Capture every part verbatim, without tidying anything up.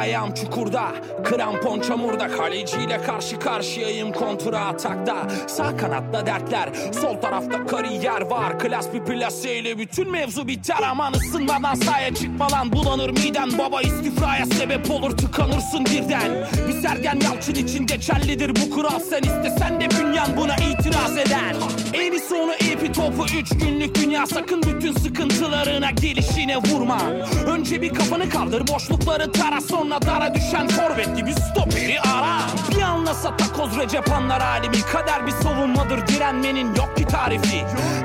Ayağım çukurda, krampon çamurda, kaleciyle karşı karşıyayım kontra atakta. Sağ kanatta dertler, sol tarafta kariyer var. Klas bir plaseyle bütün mevzu biter. Aman ısınmadan sahaya çıkma lan, bulanır miden. Baba istifraya sebep olur, tıkanırsın birden. Bir Sergen Yalçın için geçerlidir bu kural. Sen istesen de bünyan buna itiraz eder. En iyisi onu ipi topu üç günlük dünya. Sakın bütün sıkıntılarına gelişine vurma. Önce bir kafanı kaldır, boşlukları tara. Sonra dara düşen forvet gibi stoperi ara. Bir anlasa takoz Recep anlar halimi. Kader bir savunmadır, direnmenin yok ki tarifi.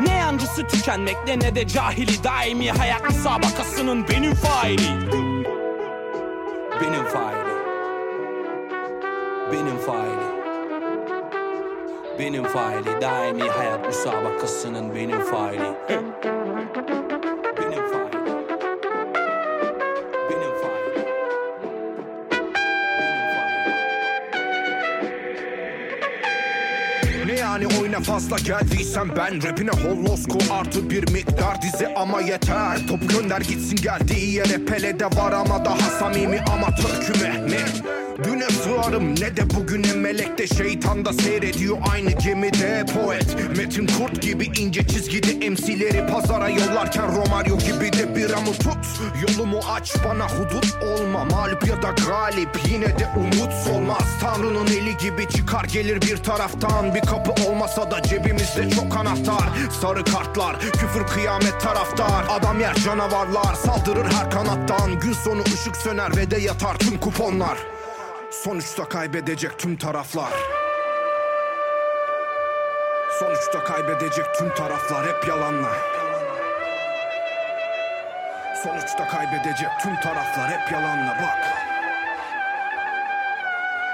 Ne yancısı tükenmekte ne de cahili. Daimi hayat müsabakasının benim faili. Benim faili. Benim faili. Benim faili. Daimi hayat müsabakasının benim faili. Benim faili. Yani oyuna fazla geldiysem ben rapine holosko artı bir miktar dizi ama yeter. Topu gönder gitsin geldiği yere. Pele de var ama daha samimi amatör küme mi? Düne sığarım ne de bugüne. Melek de şeytan da seyrediyor aynı gemide. Poet Metin Kurt gibi ince çizgide M C'leri pazara yollarken Romario gibi de biramı tut. Yolumu aç bana hudut olma. Mağlup ya da galip yine de umut olmaz. Tanrı'nın eli gibi çıkar gelir bir taraftan. Bir kapı olmasa da cebimizde çok anahtar. Sarı kartlar küfür kıyamet taraftar. Adam yer canavarlar saldırır her kanattan. Gün sonu ışık söner ve de yatar tüm kuponlar. Sonuçta kaybedecek tüm taraflar. Sonuçta kaybedecek tüm taraflar hep yalanla. Sonuçta kaybedecek tüm taraflar hep yalanla bak.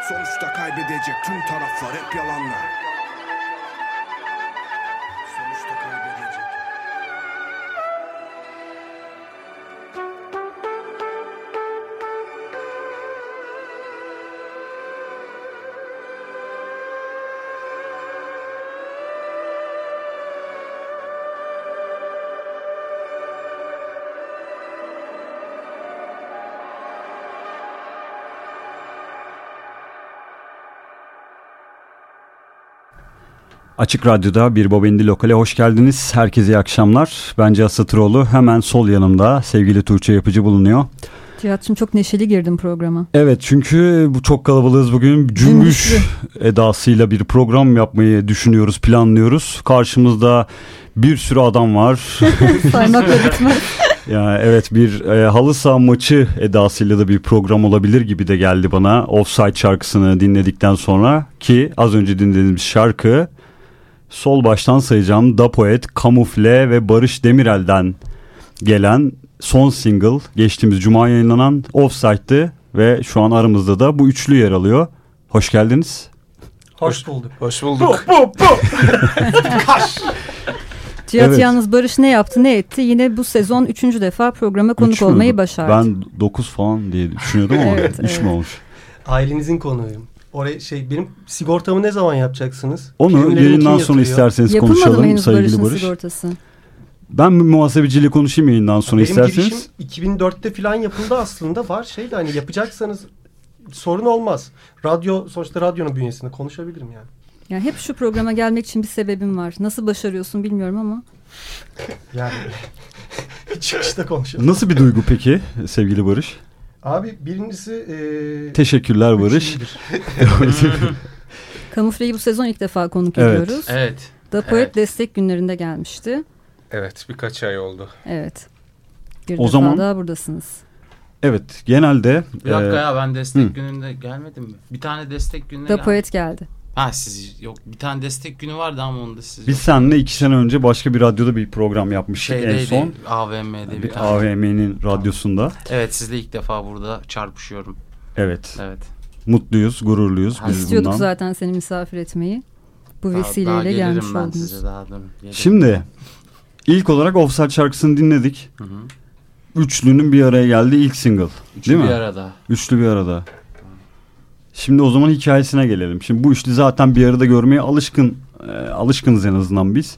Sonuçta kaybedecek tüm taraflar hep yalanla. Açık Radyo'da Bir Baba İndi Lokal'e hoş geldiniz. Herkese iyi akşamlar. Bence Asatlıoğlu, hemen sol yanımda sevgili Tuğçe Yapıcı bulunuyor. Cihat'cığım çok neşeli girdin programa. Evet, çünkü bu çok kalabalığız bugün. Cümbüş edasıyla bir program yapmayı düşünüyoruz, planlıyoruz. Karşımızda bir sürü adam var. Saymakla bitmez. Yani evet, bir e, halı saha maçı edasıyla da bir program olabilir gibi de geldi bana. Offside şarkısını dinledikten sonra, ki az önce dinlediğimiz şarkı... Sol baştan sayacağım. Da Poet, Kamufle ve Barış Demirel'den gelen son single, geçtiğimiz cuma yayınlanan Offside'di ve şu an aramızda da bu üçlü yer alıyor. Hoş geldiniz. Hoş bulduk. Hoş bulduk. Bu, bu, bu. Kaş. Cihat, evet. Yalnız Barış ne yaptı ne etti? Yine bu sezon üçüncü defa programa konuk üç olmayı başardı. Ben dokuz falan diye düşünüyordum ama evet, üç evet. mü olmuş? Ailenizin konuğuyum. Oraya şey, benim sigortamı ne zaman yapacaksınız? Onu yayından sonra isterseniz yapılmadı konuşalım henüz sevgili Barış. Sigortası. Ben muhasebeciyle konuşayım yayından sonra benim isterseniz. Benim iki bin dörtte falan yapıldı aslında, var şey de hani yapacaksanız sorun olmaz. Radyo sonuçta, radyonun bünyesinde konuşabilirim yani. Ya hep şu programa gelmek için bir sebebim var. Nasıl başarıyorsun bilmiyorum ama. Yani çıkışta konuşalım. Nasıl bir duygu peki sevgili Barış? Abi birincisi... E, Teşekkürler Barış. Kamufle'yi bu sezon ilk defa konuk evet. ediyoruz. Evet. Da Poet evet. destek günlerinde gelmişti. Evet, birkaç ay oldu. Evet. Bir o defa zaman... daha buradasınız. Evet, genelde... Bir dakika e, ya ben destek hı. gününde gelmedim mi? Bir tane destek gününe Da Poet geldi. Ha siz yok, bir tane destek günü vardı ama onda siz... Biz seninle iki sene önce başka bir radyoda bir program yapmıştık Şeydeydi, en son. A V M'de bir, bir A V M'nin tamam. radyosunda. Evet, sizle ilk defa burada çarpışıyorum. Evet. Evet. Mutluyuz, gururluyuz. Ha, biz istiyorduk bundan. Zaten seni misafir etmeyi. Bu daha, vesileyle daha gelmiş oldunuz. Size, daha şimdi ilk olarak Offside şarkısını dinledik. Hı hı. Üçlünün bir araya geldiği ilk single. Üçlü değil mi? Üçlü bir arada. Üçlü bir arada. Şimdi o zaman hikayesine gelelim. Şimdi bu üçlü zaten bir arada görmeye alışkın, e, alışkınız en azından biz.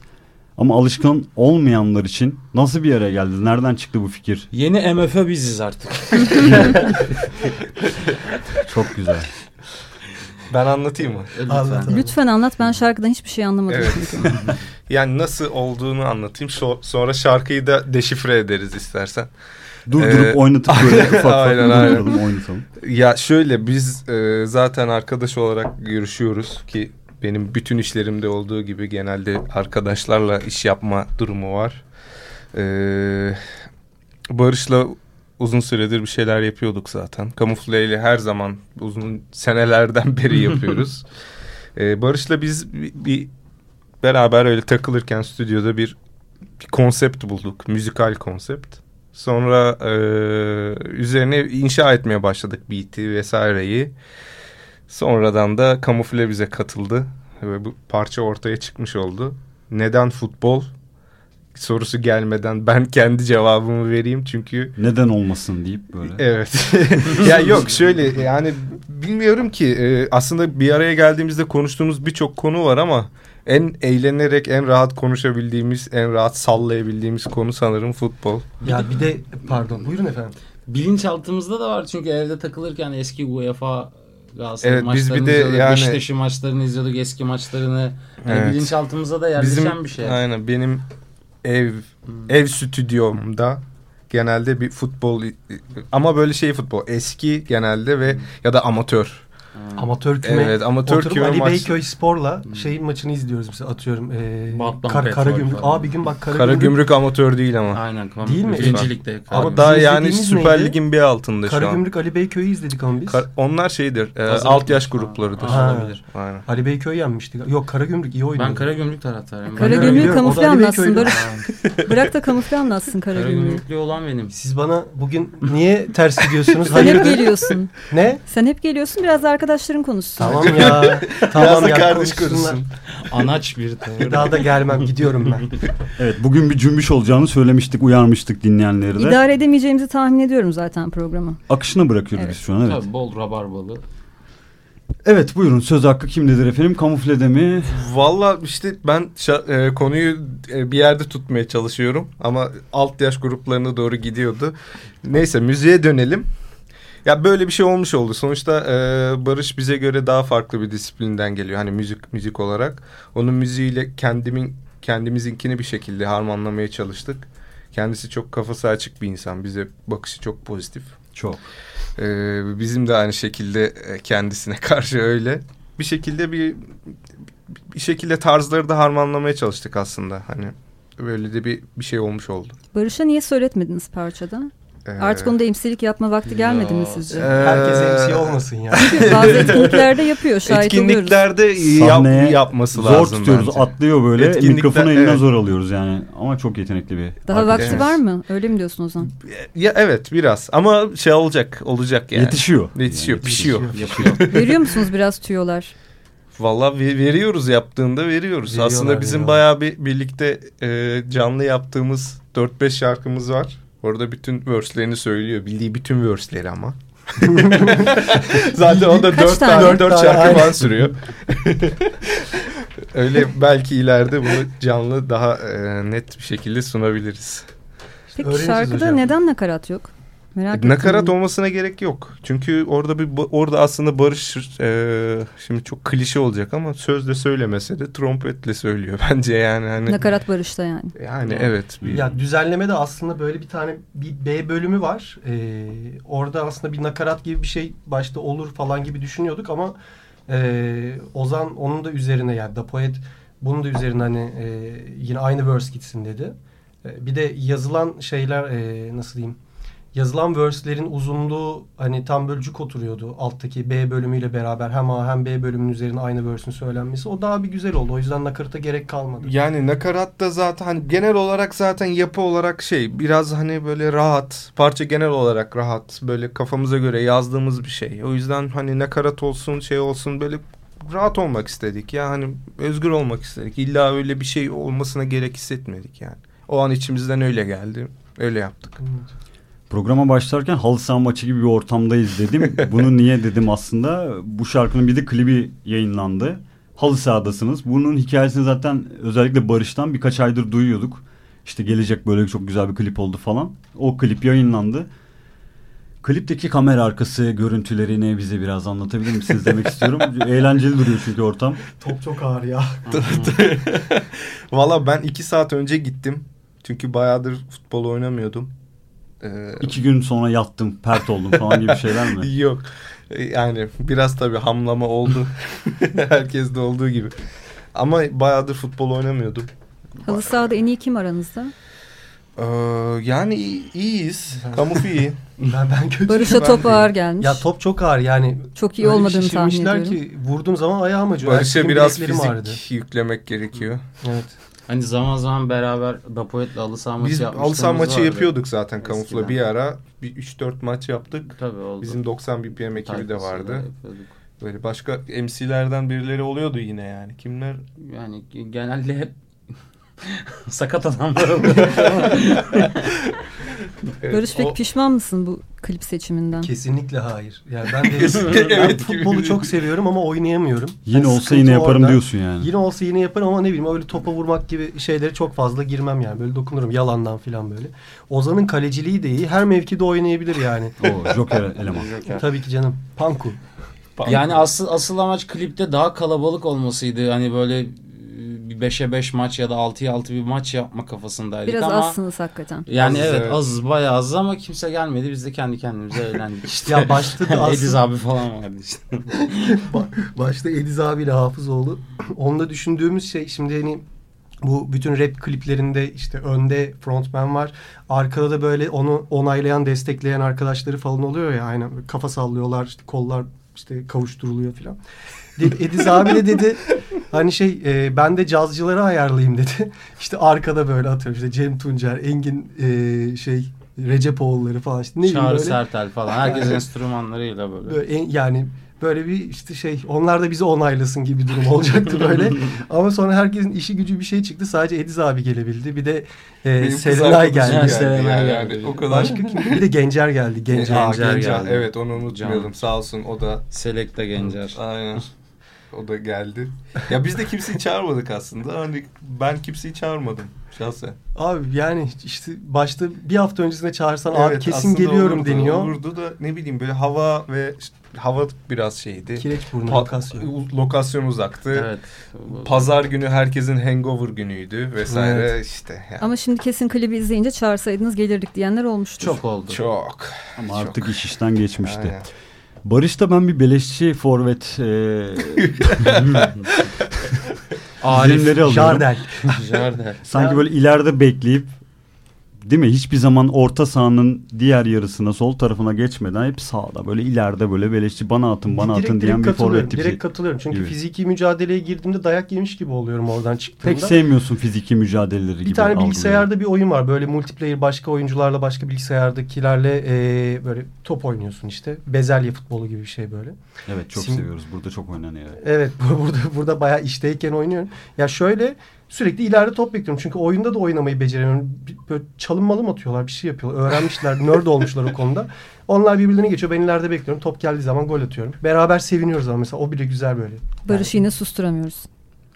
Ama alışkın olmayanlar için nasıl bir araya geldi? Nereden çıktı bu fikir? Yeni M F biziz artık. Çok güzel. Ben anlatayım mı? Anlat. Lütfen anlat. Ben şarkıdan hiçbir şey anlamadım. Evet. Yani nasıl olduğunu anlatayım. Şo- sonra şarkıyı da deşifre ederiz istersen. Durdurup ee, oynatıp böyle ufak ufak aynen, aynen. oynatalım. Ya şöyle biz e, zaten arkadaş olarak görüşüyoruz ki benim bütün işlerimde olduğu gibi genelde arkadaşlarla iş yapma durumu var. E, Barış'la uzun süredir bir şeyler yapıyorduk zaten. Kamufle ile her zaman uzun senelerden beri yapıyoruz. ee, Barış'la biz bir, bir beraber öyle takılırken stüdyoda bir, bir konsept bulduk. Müzikal konsept. Sonra e, üzerine inşa etmeye başladık beat'i vesaireyi. Sonradan da Kamufle bize katıldı. Ve bu parça ortaya çıkmış oldu. Neden futbol? Sorusu gelmeden ben kendi cevabımı vereyim çünkü... Neden olmasın deyip böyle. Evet. Ya yok şöyle yani bilmiyorum ki aslında bir araya geldiğimizde konuştuğumuz birçok konu var ama en eğlenerek en rahat konuşabildiğimiz, en rahat sallayabildiğimiz konu sanırım futbol. Ya bir de pardon buyurun efendim. Bilinçaltımızda da var çünkü evde takılırken eski UEFA... Galatasaray evet, maçlarını izliyorduk, yani, Beşiktaş'ı maçlarını izliyorduk, eski maçlarını. Yani evet. Bilinçaltımıza da yerleşen bizim, bir şey. Aynen benim... Ev hmm. ev stüdyomda genelde bir futbol ama böyle şey futbol eski genelde ve hmm. ya da amatör. Hmm. Amatör küme. Evet, amatör oturup küme Alibeyköy maç... Spor'la hmm. şeyin maçını izliyoruz mesela atıyorum. E, Kar, Karagümrük. Aa bir gün bak Karagümrük. Karagümrük amatör değil ama. Aynen. Tamam. Değil mi? Birincilikte. Ama daha yani Süper neydi? Lig'in bir altında şu an. Karagümrük Alibeyköy'ü izledik ama biz. Kar- onlar şeydir. E, alt yaş gruplarıdır. Olabilir. Aynen. Alibeyköy yenmiştik. Yok Karagümrük iyi oynadı. Ben Karagümrük taraftarıyım. Karagümrük kamufle anlatsın. Bırak da kamufle anlatsın Karagümrük. Karagümrüklü olan benim. Siz bana bugün niye ters gidiyorsunuz? Sen hep geliyorsun. Ne? Sen hep geliyorsun. Biraz arkadaşlar arkadaşların konusu. Tamam ya. Tamam ya kardeş konusunlar. Anaç bir tavır. Daha da gelmem gidiyorum ben. Evet bugün bir cümbüş olacağını söylemiştik, uyarmıştık dinleyenleri de. İdare edemeyeceğimizi tahmin ediyorum zaten programı. Akışına bırakıyoruz evet. Biz şu an evet. Tabii bol rabarbalı. Evet buyurun söz hakkı kimdedir efendim? Kamuflede mi? Valla işte ben şa- e, konuyu e, bir yerde tutmaya çalışıyorum ama alt yaş gruplarına doğru gidiyordu. Neyse müziğe dönelim. Ya böyle bir şey olmuş oldu. Sonuçta e, Barış bize göre daha farklı bir disiplinden geliyor. Hani müzik müzik olarak. Onun müziğiyle kendimin kendimizinkini bir şekilde harmanlamaya çalıştık. Kendisi çok kafası açık bir insan. Bize bakışı çok pozitif. Çok. E, bizim de aynı şekilde kendisine karşı öyle. Bir şekilde bir bir şekilde tarzları da harmanlamaya çalıştık aslında. Hani böyle de bir bir şey olmuş oldu. Barış'a niye söyletmediniz parçada? Artık onda emsilik yapma vakti gelmedi mi sizce? Ee, Herkes emsi olmasın ya. Bazı etkinliklerde yapıyor şahit etkinliklerde oluyoruz. Etkinliklerde yap, yapması zor lazım. Zor tutuyoruz bence. Atlıyor böyle mikrofonu eline evet. Zor alıyoruz yani ama çok yetenekli bir. Daha vakti evet. Var mı? Öyle mi diyorsun Ozan? Ya, evet biraz ama şey olacak olacak yani. Yetişiyor. Yetişiyor yani, pişiyor. Yetişiyor. Veriyor musunuz biraz tüyolar? Valla veriyoruz yaptığında veriyoruz. Veriyorlar, aslında bizim veriyorlar. Bayağı bir birlikte e, canlı yaptığımız dört beş şarkımız var. Orada bütün verse'lerini söylüyor. Bildiği bütün verse'leri ama. Zaten o da dört tane dört şarkı falan sürüyor. Öyle belki ileride bunu canlı daha e, net bir şekilde sunabiliriz. Peki öğreniriz şarkıda hocam. Neden nakarat yok? Merak e, nakarat olmasına gerek yok. Çünkü orada bir orada aslında Barış e, şimdi çok klişe olacak ama sözle söylemese de trompetle söylüyor bence yani hani. Nakarat Barış'ta yani. Yani ya. Evet. Bir... Ya düzenlemede aslında böyle bir tane bir B bölümü var. Ee, orada aslında bir nakarat gibi bir şey başta olur falan gibi düşünüyorduk ama e, Ozan onun da üzerine yani Da Poet bunun da üzerine hani e, yine aynı verse gitsin dedi. E, bir de yazılan şeyler e, nasıl diyeyim? yazılan verse'lerin uzunluğu hani tam bölücük oturuyordu. Alttaki B bölümüyle beraber hem A hem B bölümünün üzerine aynı verse'ün söylenmesi. O daha bir güzel oldu. O yüzden nakarata gerek kalmadı. Yani nakarat da zaten hani genel olarak zaten yapı olarak şey biraz hani böyle rahat. Parça genel olarak rahat. Böyle kafamıza göre yazdığımız bir şey. O yüzden hani nakarat olsun şey olsun böyle rahat olmak istedik. Ya hani özgür olmak istedik. İlla öyle bir şey olmasına gerek hissetmedik yani. O an içimizden öyle geldi. Öyle yaptık. Evet. Programa başlarken halı saha maçı gibi bir ortamdayız dedim. Bunu niye dedim aslında. Bu şarkının bir de klibi yayınlandı. Halı sahadasınız. Bunun hikayesini zaten özellikle Barış'tan birkaç aydır duyuyorduk. İşte gelecek böyle çok güzel bir klip oldu falan. O klip yayınlandı. Klipteki kamera arkası görüntülerini bize biraz anlatabilir misiniz demek istiyorum. Eğlenceli duruyor çünkü ortam. Top çok ağır ya. Valla ben iki saat önce gittim. Çünkü bayağıdır futbol oynamıyordum. İki gün sonra yattım, pert oldum falan gibi şeyler mi? Yok. Yani biraz tabii hamlama oldu. Herkes de olduğu gibi. Ama bayağıdır futbol oynamıyordum. Halı sahada en iyi kim aranızda? Ee, yani iyiyiz. Kamufle iyi. Ben, ben kötüyüm. Barış'a top ben ağır gelmiş. Ya top çok ağır yani. Çok iyi olmadığını tahmin ediyorum. Ki vurduğum zaman ayağım acıyor. Barış'a biraz fizik ağrıdı. Yüklemek gerekiyor. Evet. Hani zaman zaman beraber Da Poet'le halı saha maçı yapmıştık. Biz halı saha maçı vardı. Yapıyorduk zaten Kamufle bir ara. Bir üç dört maç yaptık. Tabii oldu. Bizim doksan B P M ekibi de vardı. Böyle başka M C'lerden birileri oluyordu yine yani. Kimler? Yani genelde hep sakat adamlar oluyor. Evet, Barış pek o... pişman mısın bu klip seçiminden? Kesinlikle hayır. Yani ben de evet, futbolu çok seviyorum ama oynayamıyorum. Yine yani olsa yine yaparım oradan. Diyorsun yani. Yine olsa yine yaparım ama ne bileyim öyle topa vurmak gibi şeylere çok fazla girmem yani. Böyle dokunurum yalandan falan böyle. Ozan'ın kaleciliği de iyi. Her mevkide oynayabilir yani. Oo, Joker eleman. Tabii ki canım. Panku. Panku. Yani asıl asıl amaç klipte daha kalabalık olmasıydı. Hani böyle beşe beş maç ya da altıya altı bir maç yapma kafasındaydık biraz ama... Biraz azsınız hakikaten. Yani azız, evet, evet azız bayağı azız ama kimse gelmedi. Biz de kendi kendimize eğlendik işte. Ya başta da Ediz abi falan vardı işte. Başta Ediz abiyle Hafızoğlu. Onunla düşündüğümüz şey şimdi hani... Bu bütün rap kliplerinde işte önde frontman var. Arkada da böyle onu onaylayan, destekleyen arkadaşları falan oluyor ya. Aynen kafa sallıyorlar, işte kollar işte kavuşturuluyor falan. Ediz abi de dedi hani şey e, ben de cazcıları ayarlayayım dedi. İşte arkada böyle atıyorum işte Cem Tuncer, Engin e, şey Recep oğulları falan işte. Ne Çağrı Sertel falan herkes enstrümanlarıyla böyle. böyle en, yani böyle bir işte şey onlar da bizi onaylasın gibi bir durum olacaktı böyle. Ama sonra herkesin işi gücü bir şey çıktı. Sadece Ediz abi gelebildi. Bir de e, Selena geldi. Yani, Selena yani, geldi. O kadar. Başka kim? Bir de Gencer geldi. Gencer, Aa, Gencer, Gencer geldi. Evet onu unutmayalım. Sağ olsun o da. Selek de Gencer. Aynen. O da geldi. Ya biz de kimseyi çağırmadık aslında. Hani ben kimseyi çağırmadım şahsen. Abi yani işte başta bir hafta öncesine çağırsan evet, abi kesin geliyorum olurdu, deniyor. Olurdu da ne bileyim böyle hava ve işte, hava biraz şeydi. Kireçburnu pa- lokasyon. Lokasyon uzaktı. Evet. Pazar günü herkesin hangover günüydü vesaire evet. işte. Yani. Ama şimdi kesin klibi izleyince çağırsaydınız gelirdik diyenler olmuştur. Çok oldu. Çok. Ama Çok. artık iş işten geçmişti. Aynen. Barış'ta ben bir beleşçi forvet alimleri alıyorum. Jardel. Jardel. Sanki ya. Böyle ileride bekleyip değil mi? Hiçbir zaman orta sahanın diğer yarısına sol tarafına geçmeden hep sağda böyle ileride böyle beleşçi bana atın bana direkt, atın direkt diyen bir forvet tipi. Direkt katılıyorum. Çünkü gibi. Fiziki mücadeleye girdiğimde dayak yemiş gibi oluyorum oradan çıktığımda. Pek sevmiyorsun fiziki mücadeleleri bir gibi. Bir tane bilgisayarda algılıyor. Bir oyun var. Böyle multiplayer başka oyuncularla başka bilgisayardakilerle ee, böyle top oynuyorsun işte. Bezelye futbolu gibi bir şey böyle. Evet çok Sim- seviyoruz. Burada çok oynanıyor. Evet burada burada bayağı işteyken oynuyorum. Ya şöyle sürekli ileride top bekliyorum. Çünkü oyunda da oynamayı beceremiyorum. Böyle çalınmalı mı atıyorlar? Bir şey yapıyorlar. Öğrenmişler. Nerd olmuşlar o konuda. Onlar birbirlerine geçiyor. Ben ileride bekliyorum. Top geldiği zaman gol atıyorum. Beraber seviniyoruz ama mesela. O bile güzel böyle. Barış'ı yani. Yine susturamıyoruz.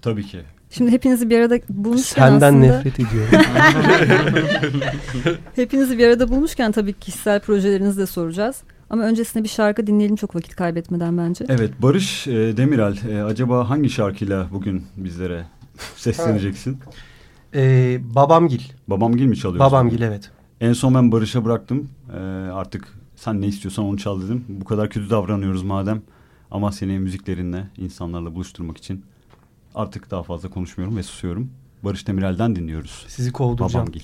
Tabii ki. Şimdi hepinizi bir arada bulmuşken Senden aslında... Senden nefret ediyorum. Hepinizi bir arada bulmuşken tabii kişisel projelerinizi de soracağız. Ama öncesinde bir şarkı dinleyelim çok vakit kaybetmeden bence. Evet. Barış e, Demirel. E, acaba hangi şarkıyla bugün bizlere... Sesleneceksin. Ee, Babamgil. Babamgil mi çalıyorsun? Babamgil evet. En son ben Barış'a bıraktım. Ee, artık sen ne istiyorsan onu çal dedim. Bu kadar kötü davranıyoruz madem. Ama seni müziklerinle insanlarla buluşturmak için artık daha fazla konuşmuyorum ve susuyorum. Barış Demirel'den dinliyoruz. Sizi kovduracağım. Babamgil.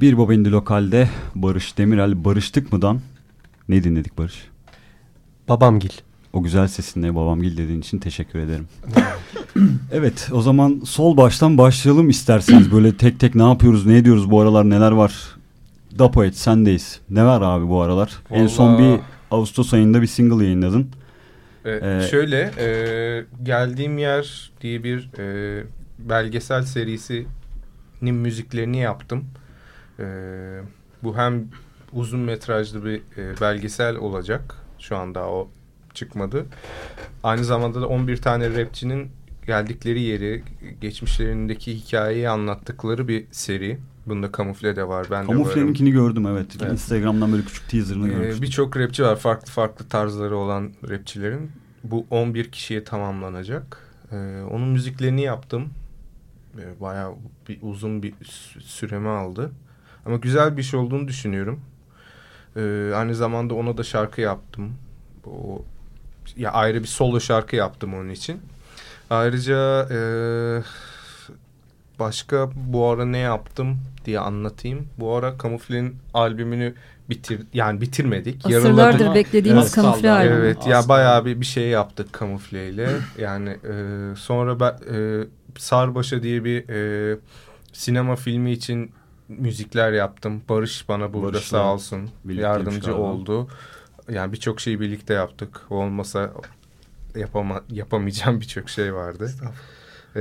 Bir Baba İndi Lokal'de Barış Demirel, Barıştık mı'dan ne dinledik Barış? Babamgil. O güzel sesinle Babamgil dediğin için teşekkür ederim. Evet, o zaman sol baştan başlayalım isterseniz. Böyle tek tek ne yapıyoruz, ne ediyoruz, bu aralar neler var? Da Poet, sendeyiz. Ne var abi bu aralar? Vallahi... En son bir Ağustos ayında bir single yayınladın. Ee, ee, şöyle, e, Geldiğim Yer diye bir e, belgesel serisinin müziklerini yaptım. E, bu hem uzun metrajlı bir e, belgesel olacak. Şu an daha o çıkmadı. Aynı zamanda da on bir tane rapçinin geldikleri yeri, geçmişlerindeki hikayeyi anlattıkları bir seri. Bunda Kamufle de var. Ben Kamufle'ninkini gördüm, evet. evet. Instagram'dan böyle küçük teaser'ını ee, görmüştüm. Birçok rapçi var. Farklı farklı tarzları olan rapçilerin. Bu on bir kişiye tamamlanacak. Ee, onun müziklerini yaptım. Ee, bayağı bir, uzun bir süremi aldı. Ama güzel bir şey olduğunu düşünüyorum. Ee, aynı zamanda ona da şarkı yaptım. O, ya ayrı bir solo şarkı yaptım onun için. Ayrıca... Ee, başka bu ara ne yaptım diye anlatayım. Bu ara Kamufle'nin albümünü bitir yani bitirmedik. Asırlardır beklediğimiz evet, Kamufle albümü. Evet aslında. Ya bayağı bir, bir şey yaptık Kamufle ile. Yani e, sonra ben, e, Sarbaşa diye bir e, sinema filmi için müzikler yaptım. Barış bana burada Barış'la sağ olsun yardımcı oldu. Yani birçok şeyi birlikte yaptık. O olmasa yapama, yapamayacağım birçok şey vardı. Ee,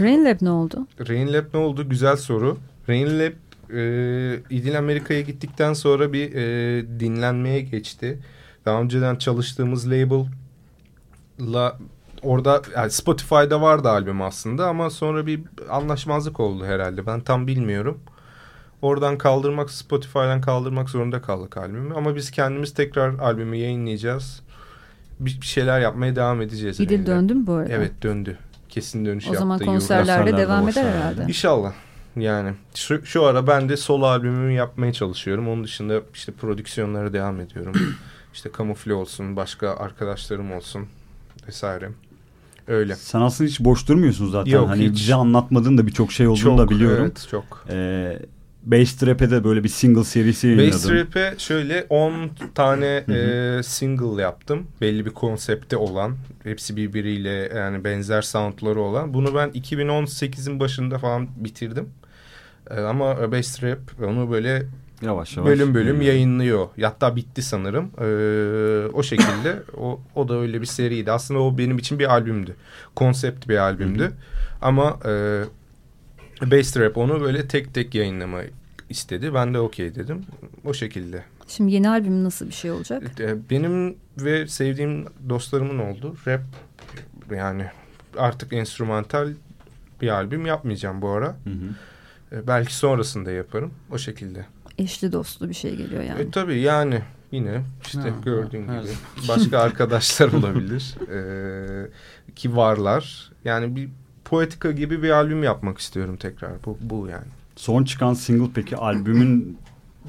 Rain Lab ne oldu? Rain Lab ne oldu? Güzel soru. Rain Lab e, İdil Amerika'ya gittikten sonra bir e, dinlenmeye geçti. Daha önceden çalıştığımız label'la orada yani Spotify'da vardı albüm aslında ama sonra bir anlaşmazlık oldu herhalde. Ben tam bilmiyorum. Oradan kaldırmak, Spotify'dan kaldırmak zorunda kaldık albümü. Ama biz kendimiz tekrar albümü yayınlayacağız. Bir, bir şeyler yapmaya devam edeceğiz. İdil döndü mü bu arada? Evet, döndü. Kesin dönüş yaptı. O zaman konserlerde devam eder herhalde. İnşallah. Yani şu, şu ara ben de solo albümümü yapmaya çalışıyorum. Onun dışında işte prodüksiyonlara devam ediyorum. İşte Kamufle olsun, başka arkadaşlarım olsun vesaire. Öyle. Sen aslında hiç boş durmuyorsun zaten. Yok, hani hiç. Bize anlatmadığın da birçok şey olduğunu çok, da biliyorum. Evet, çok. Ee, Bass Trap'e de böyle bir single serisi yayınladım. Bass Trap'e şöyle on tane e, single yaptım. Belli bir konsepte olan. Hepsi birbiriyle yani benzer soundları olan. Bunu ben iki bin on sekizin başında falan bitirdim. E, ama Bass Trap onu böyle yavaş yavaş bölüm bölüm yayınlıyor. yayınlıyor. Hatta bitti sanırım. E, o şekilde. o, o da öyle bir seriydi. Aslında o benim için bir albümdü. Konsept bir albümdü. Hı hı. Ama... E, Bass Trap onu böyle tek tek yayınlama istedi. Ben de okey dedim. O şekilde. Şimdi yeni albüm nasıl bir şey olacak? Benim ve sevdiğim dostlarımın oldu. Rap yani artık enstrümantal bir albüm yapmayacağım bu ara. Hı hı. Belki sonrasında yaparım. O şekilde. Eşli dostlu bir şey geliyor yani. E, tabii yani yine işte ha, gördüğün ha, gibi evet. Başka arkadaşlar olabilir. Ee, ki varlar. Yani bir Poetika gibi bir albüm yapmak istiyorum tekrar. Bu, bu yani. Son çıkan single peki albümün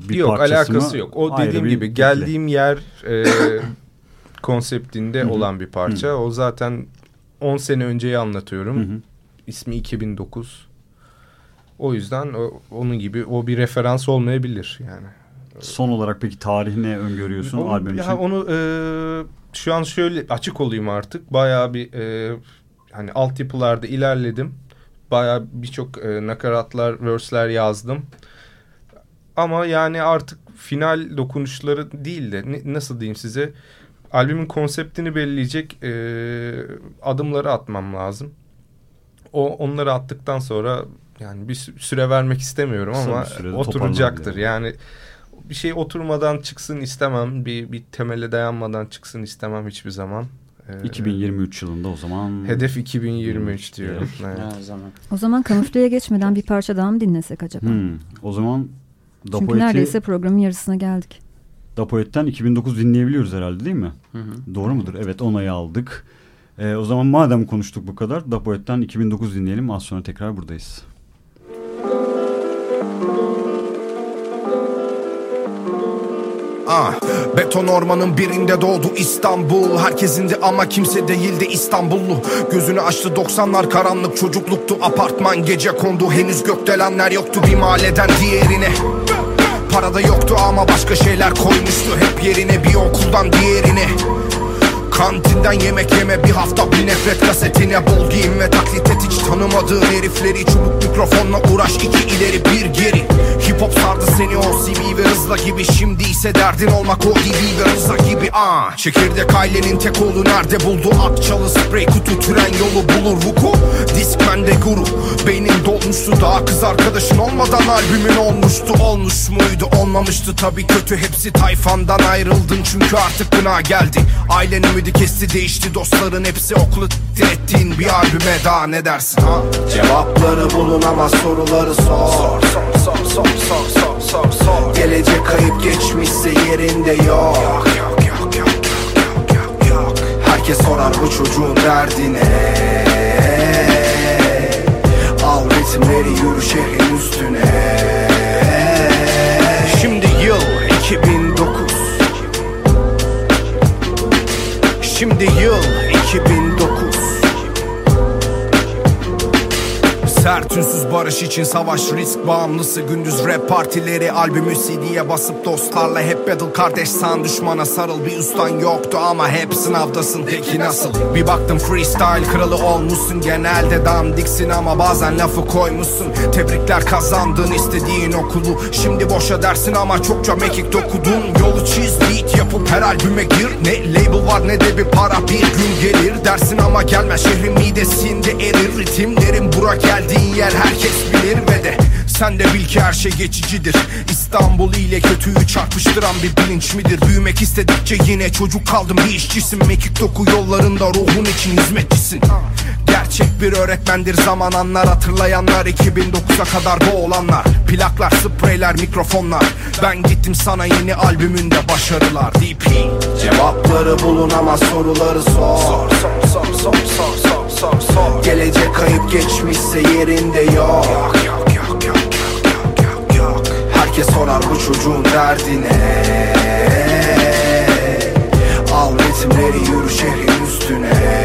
bir yok, parçası mı? Yok, alakası yok. O dediğim gibi kitle. Geldiğim Yer e, konseptinde olan bir parça. O zaten on sene önceyi anlatıyorum. İsmi iki bin dokuz. O yüzden o, onun gibi o bir referans olmayabilir yani. Son olarak peki tarihine öngörüyorsun onu, albüm için? Onu e, şu an şöyle açık olayım artık. Bayağı bir... E, Hani altyapılarda ilerledim. Bayağı birçok e, nakaratlar, verse'ler yazdım. Ama yani artık final dokunuşları değil de ne, nasıl diyeyim size? Albümün konseptini belirleyecek e, adımları atmam lazım. O onları attıktan sonra yani bir süre vermek istemiyorum ama oturacaktır. Yani. yani bir şey oturmadan çıksın istemem. Bir, bir temele dayanmadan çıksın istemem hiçbir zaman. iki bin yirmi üç yılında o zaman... Hedef iki bin yirmi üç diyorum. Evet. Evet. O zaman Kamufle'ye geçmeden bir parça daha mı dinlesek acaba? Hmm. O zaman... Da Çünkü Poet'i... neredeyse programın yarısına geldik. Da Poet'ten iki bin dokuz dinleyebiliyoruz herhalde değil mi? Hı hı. Doğru mudur? Evet, onayı aldık. Ee, o zaman madem konuştuk bu kadar, Da Poet'ten iki bin dokuz dinleyelim. Az sonra tekrar buradayız. Ah... Beton ormanın birinde doğdu İstanbul. Herkesindi ama kimse değildi İstanbullu. Gözünü açtı doksanlar, karanlık çocukluktu. Apartman gece kondu, henüz gökdelenler yoktu. Bir mahalleden diğerine parada yoktu ama başka şeyler koymuştu hep yerine, bir okuldan diğerine. Kantinden yemek yeme, bir hafta bir nefret kasetine. Bol giyim ve taklit et hiç tanımadığın herifleri. Çubuk mikrofonla uğraş, iki ileri bir geri. Hip hop sardı seni O C B ve Rızla gibi. Şimdi ise derdin olmak O D B ve Rıza gibi. Aa. Çekirdek ailenin tek oğlu nerede buldu? Akçalı sprey kutu, tren yolu bulur vuku. Diskmende guru, beynin dolmuştu. Daha kız arkadaşın olmadan albümün olmuştu. Olmuş muydu? Olmamıştı tabii, kötü hepsi. Tayfandan ayrıldın çünkü artık günah geldi. Ailenin müdü kesti, değişti dostların hepsi. Okulu ettiğin bir albüme daha ne dersin ha? Cevapları bulun ama soruları sor. Sor sor sor sor sor sor sor sor. Gelecek kayıp, geçmişse yerinde yok. Yok yok yok yok yok yok yok. Herkes sorar bu çocuğun derdine. Al ritimleri, yürü şehrin üstüne. Şimdi yıl iki bin dokuz. Şimdi yıl iki bin dokuz. Sert ünsüz barış için savaş, risk bağımlısı. Gündüz rap partileri, albümü C D'ye basıp dostlarla hep battle. Kardeş san, düşmana sarıl, bir ustan yoktu ama hep sınavdasın. Peki nasıl? Bir baktım freestyle kralı olmuşsun. Genelde dandiksin ama bazen lafı koymuşsun. Tebrikler, kazandın istediğin okulu. Şimdi boşa dersin ama çokça mekik dokudun. Yolu çiz, beat yapıp her albüme gir. Ne label var ne de bir para, bir gün gelir dersin ama gelmez. Şehrin midesinde erir ritimlerin, Burak geldi yer herkes bilir ve de sen de bil ki her şey geçicidir. İstanbul ile kötüyü çarpıştıran bir bilinç midir? Büyümek istedikçe yine çocuk kaldım, bir işçisin. Mekik doku yollarında ruhun için hizmetçisin. Gerçek bir öğretmendir zaman, anlar hatırlayanlar. iki bin dokuza kadar bu olanlar, plaklar, spreyler, mikrofonlar. Ben gittim sana yeni albümünde başarılar. D P. Cevapları bulun ama soruları sor. Sor sor sor sor sor sor sor sor. Gelecek kayıp, geçmişse yerinde yok. Yok yok yok yok yok yok yok. Herkes sorar bu çocuğun derdine. Al ritimleri, yürü şehrin üstüne.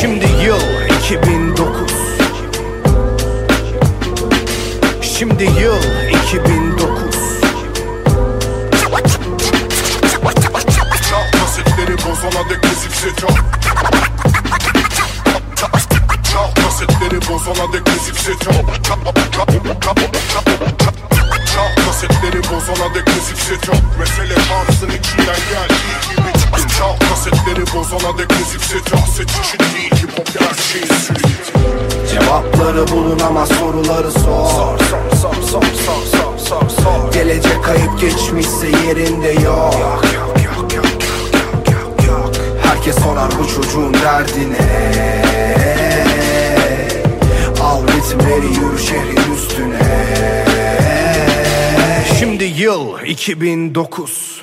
Şimdi yıl iki bin dokuz. Şimdi yıl iki bin dokuz. Çal kasetleri bozana dek müzikse çal. Çal kasetleri bozana dek müzikse çal. Çal kasetleri bozana dek müzikse çal. Mesele varsın içinden geldiği gibi. Çal kasetleri bozana dek müzikse çal. Set için değil ki pop her şeyi sürüyor. Cevapları bulun ama soruları sor. Sor sor sor sor sor sor sor sor. Gelecek kayıp, geçmişse yerinde yok. Yok yok yok yok yok yok yok. Herkes sorar bu çocuğun derdine. Al ritimleri, yürü şehrin üstüne. Şimdi yıl iki bin dokuz.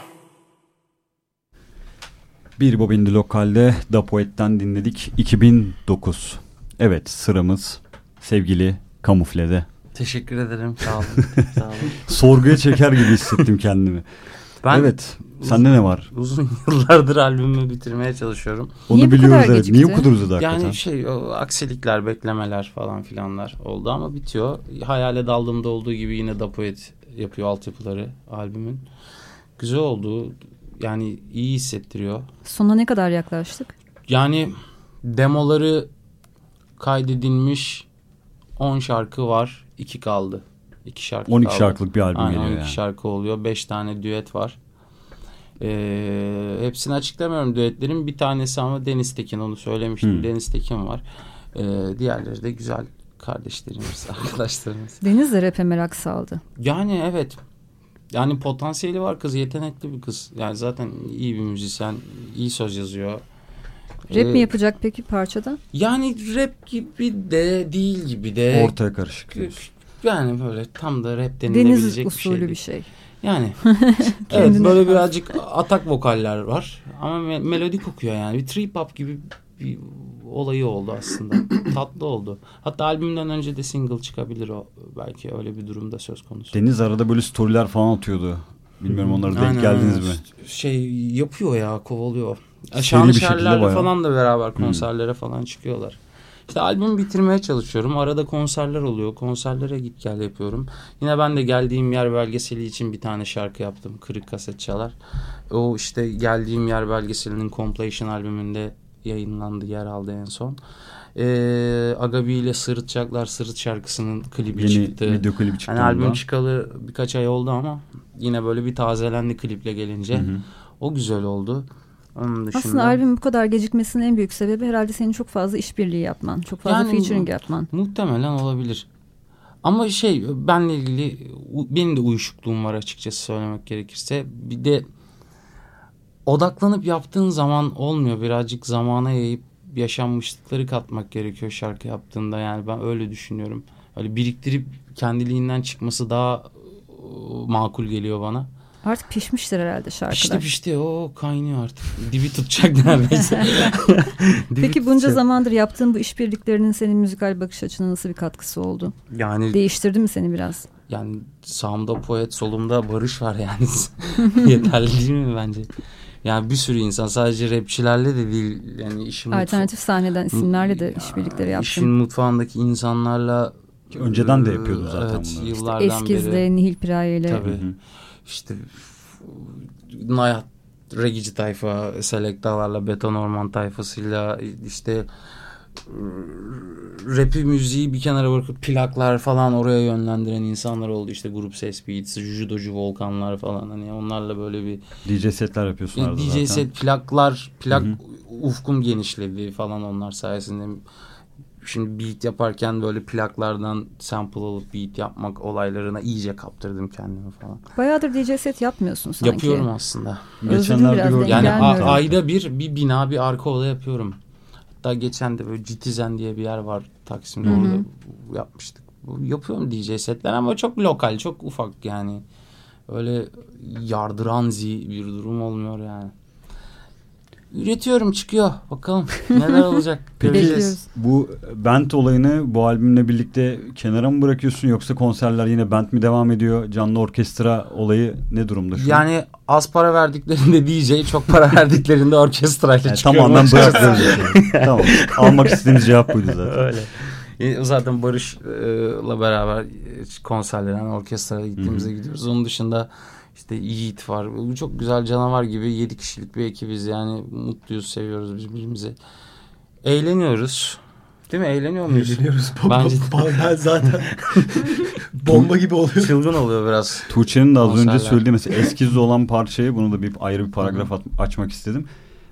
Bir bobindi lokalde Da Poet'ten dinledik iki bin dokuz. Evet, sıramız sevgili Kamufle'de. Teşekkür ederim, sağ olun. Sağ olun. Sorguya çeker gibi hissettim kendimi. Ben evet, uzun, sende ne var? Uzun yıllardır albümü bitirmeye çalışıyorum. Onu niye biliyoruz, evet. Gecikti? Niye bu kadar uzadı hakikaten? Yani şey, o aksilikler, beklemeler falan filanlar oldu ama bitiyor. Hayale daldığımda olduğu gibi yine Da Poet yapıyor altyapıları albümün. Güzel oldu, yani iyi hissettiriyor. Sona ne kadar yaklaştık? Yani demoları kaydedilmiş on şarkı var. iki kaldı. iki şarkı on iki kaldı. Şarkılık bir albüm aynen, geliyor on iki yani. Şarkı oluyor. beş tane düet var. Ee, hepsini açıklamıyorum düetlerin. Bir tanesi ama Deniz Tekin, onu söylemiştim. Hmm. Deniz Tekin var. Ee, diğerleri de güzel kardeşlerimiz, arkadaşlarımız. Deniz de rap'e merak saldı. Yani evet. Yani potansiyeli var kız. Yetenekli bir kız. Yani zaten iyi bir müzisyen. İyi söz yazıyor. Rap mi yapacak peki parçada? Yani rap gibi de değil gibi de. Ortaya karışık. Yani böyle tam da rap denilebilecek deniz usulü bir şey. Bir şey. Yani evet, böyle birazcık atak vokaller var ama me- melodik okuyor yani. Bir trip hop gibi bir olayı oldu aslında. Tatlı oldu. Hatta albümden önce de single çıkabilir o. Belki öyle bir durumda söz konusu. Deniz arada böyle storyler falan atıyordu. Bilmiyorum, onlara denk aynen, geldiniz aynen. mi? Şey yapıyor ya, kovalıyor. Şanlı şerlerle falan da beraber konserlere hmm. falan çıkıyorlar. İşte albümü bitirmeye çalışıyorum. Arada konserler oluyor. Konserlere git gel yapıyorum. Yine ben de geldiğim yer belgeseli için bir tane şarkı yaptım. Kırık Kaset Çalar. O işte geldiğim yer belgeselinin compilation albümünde yayınlandı, yer aldı en son. Ee, Agabi ile Sırıtacaklar Sırıt şarkısının klibi yeni çıktı. Yeni video klibi çıktı. Yani albüm çıkalı birkaç ay oldu ama yine böyle bir tazelendi kliple gelince. Hı hı. O güzel oldu. Aslında albüm bu kadar gecikmesinin en büyük sebebi herhalde senin çok fazla işbirliği yapman, çok fazla yani, featuring yapman. Muhtemelen olabilir. Ama şey, benle ilgili benim de uyuşukluğum var açıkçası söylemek gerekirse. Bir de odaklanıp yaptığın zaman olmuyor. Birazcık zamana yayıp yaşanmışlıkları katmak gerekiyor şarkı yaptığında. Yani ben öyle düşünüyorum. Öyle biriktirip kendiliğinden çıkması daha makul geliyor bana. Artık pişmiştir herhalde şarkılar. Pişti pişti o kaynıyor artık. Dibi tutacak neredeyse. Dibi Peki bunca tutacak. Zamandır yaptığın bu işbirliklerinin senin müzikal bakış açına nasıl bir katkısı oldu? Yani değiştirdi mi seni biraz? Yani sağımda Poet, solumda Barış var yani. Yeterli değil mi bence? Yani bir sürü insan, sadece rapçilerle de değil yani işin alternatif mutfa- sahneden isimlerle de işbirlikleri yaptım. İşin mutfağındaki insanlarla önceden de yapıyordum zaten evet, bunları. Yıllardan işte Eskiz'de, beri. Nihil Piraye'yle. Tabii. Hı-hı. İşte Nayat Regici tayfa, Selek Dağlar'la, Beton Orman tayfasıyla, işte rap'i, müziği bir kenara bırakıp plaklar falan oraya yönlendiren insanlar oldu. İşte Grup Ses Beats, Judocu Volkanlar falan, hani onlarla böyle bir D J setler yapıyorsunlar D J zaten. D J set, plaklar, plak, hı-hı, ufkum genişledi falan onlar sayesinde. Şimdi beat yaparken böyle plaklardan sample alıp beat yapmak olaylarına iyice kaptırdım kendimi falan. Bayağıdır D J set yapıyorsun sanki. Yapıyorum aslında. Geçenlerde gördüm. Yani a- ayda bir bir bina, bir arka oda yapıyorum. Hatta geçen de böyle Citizen diye bir yer var Taksim'de, hı-hı, orada yapmıştık. Yapıyorum D J setler ama çok lokal, çok ufak yani. Öyle yardıranzi bir durum olmuyor yani. Üretiyorum, çıkıyor. Bakalım neler olacak. Göreceğiz. Bu band olayını bu albümle birlikte kenara mı bırakıyorsun, yoksa konserler yine band mi devam ediyor? Canlı orkestra olayı ne durumda şu yani an? Az para verdiklerinde D J, çok para verdiklerinde orkestrayla yani çıkıyor. Tamamen bıraktığınız tamam. Almak istediğiniz cevap buydu zaten. Öyle. Zaten Barış'la beraber konserlere, yani orkestraya gittiğimizde, hı-hı, gidiyoruz. Onun dışında İşte Yiğit var. Bu çok güzel, canavar gibi yedi kişilik bir ekibiz. Yani mutluyuz, seviyoruz birbirimizi. Eğleniyoruz. Değil mi? Eğleniyor muyuz? Eğleniyoruz. Bence ben zaten bomba gibi oluyor. Çılgın oluyor biraz. Tuğçe'nin de az konserler önce söylediği mesela Eskiz'de olan parçayı, bunu da bir ayrı bir paragraf at- açmak istedim.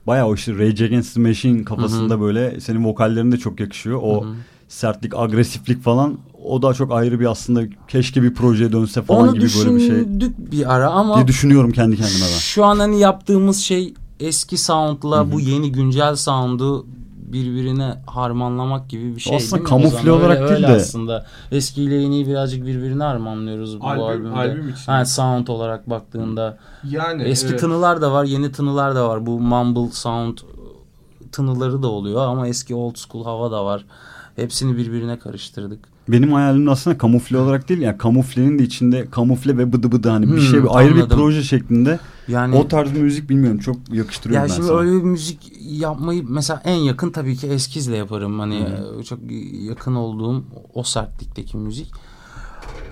Bayağı o işte Rage Against the Machine'in kafasında, hı-hı, böyle senin vokallerinde çok yakışıyor. O, hı-hı, sertlik, agresiflik falan. O da çok ayrı bir, aslında keşke bir projeye dönse falan onu gibi böyle bir şey. Onu düşündük bir ara ama diye düşünüyorum kendi kendime ben. Şu an hani yaptığımız şey eski sound'la, hı-hı, bu yeni güncel sound'u birbirine harmanlamak gibi bir şey. Aslında kamufle olarak öyle, değil öyle de. Aslında eskiyle yeniyi birazcık birbirine harmanlıyoruz bu albüm, albümde. Albüm için. Yani sound olarak baktığında. Yani eski, evet, tınılar da var, yeni tınılar da var. Bu mumble sound tınıları da oluyor ama eski old school hava da var. Hepsini birbirine karıştırdık. Benim hayalimde aslında kamufle olarak değil ya, yani kamuflenin de içinde kamufle ve bıdı bıdı, hani bir hmm, şey, bir ayrı bir proje şeklinde. Yani o tarz müzik, bilmiyorum, çok yakıştırıyorum ya ben şimdi sana. Öyle bir müzik yapmayı mesela en yakın tabii ki Eskiz'le yaparım. Hani hmm. çok yakın olduğum o sertlikteki müzik.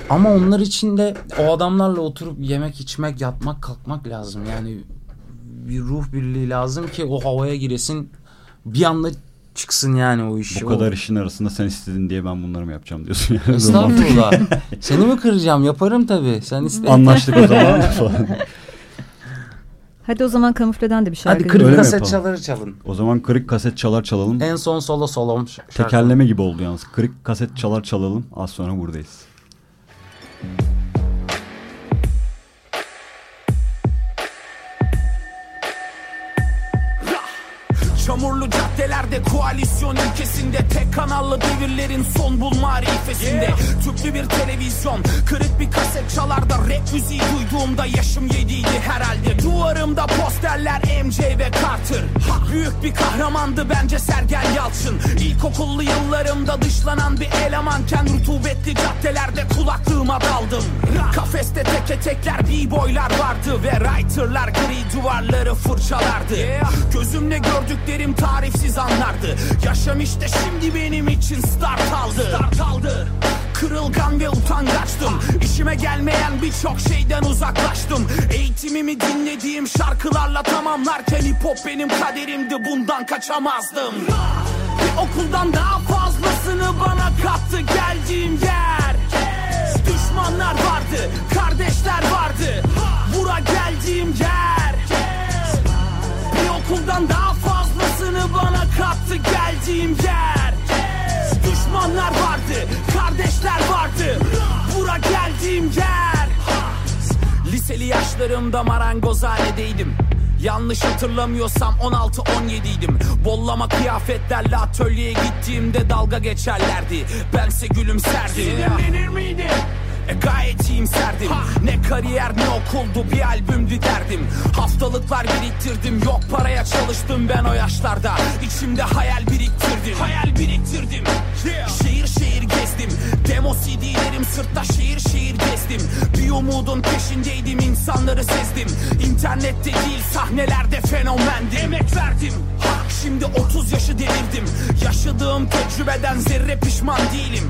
Ama onlar için de o adamlarla oturup yemek, içmek, yatmak, kalkmak lazım. Yani bir ruh birliği lazım ki o havaya giresin. Bir anda çıksın yani o iş. Bu kadar o işin arasında sen istedin diye ben bunları mı yapacağım diyorsun yani. Estağfurullah. Seni mi kıracağım? Yaparım tabii. Sen istedin. Anlaştık o zaman. Hadi o zaman kamufleden de bir şarkı. Hadi Kırık Kaset Çalar'ı çalın. O zaman Kırık Kaset Çalar çalalım. En son solo solom şarkı. Tekerleme gibi oldu yalnız. Kırık Kaset Çalar çalalım. Az sonra buradayız. Çamurlu caddelerde, koalisyon ülkesinde, tek kanallı devirlerin son bulma arifesinde, yeah. Tüplü bir televizyon, kırık bir kaset çalarda rap müziği duyduğumda yaşım yediydi herhalde. Duvarımda posterler M J ve Carter. Ha. Büyük bir kahramandı bence Sergen Yalçın. İlkokullu yıllarımda dışlanan bir elemanken rutubetli caddelerde kulaklığıma daldım. Ra. Kafeste teke tekler, b-boylar vardı ve writerlar gri duvarları fırçalardı. Yeah. Gözümle gördüklerim tarifsiz anlardı. Yaşam işte şimdi benim için start aldı. Start aldı. Kırılgan ve utangaçtım. İşime gelmeyen birçok şeyden uzaklaştım. Eğitimimi dinlediğim şarkılarla tamamlarken hip hop benim kaderimdi, bundan kaçamazdım. Ve okuldan daha fazlasını bana kattı geldiğim yer. Düşmanlar vardı, kardeşler vardı. Bura geldiğim yer. Bir okuldan daha fazlasını bana kattı geldiğim yer. Düşmanlar vardı, kardeşler vardı. Bura geldiğim yer. Liseli yaşlarımda marangozhanedeydim. Yanlış hatırlamıyorsam on altı on yediydim. Bollama kıyafetlerle atölyeye gittiğimde dalga geçerlerdi. Bense gülümserdim. Sinirlenir miydi? E gayet iyimserdim. Ha. Ne kariyer ne okuldu, bir albümdü derdim. Haftalıklar biriktirdim, yok paraya çalıştım ben o yaşlarda. İçimde hayal biriktirdim. Hayal biriktirdim. Yeah. Şehir şehir gezdim. Demo C D'lerim sırtta şehir şehir gezdim. Bir umudun peşindeydim, insanları sezdim. İnternette değil sahnelerde fenomendim. Emek verdim. Ha. Şimdi otuz yaşı devirdim. Yaşadığım tecrübeden zerre pişman değilim.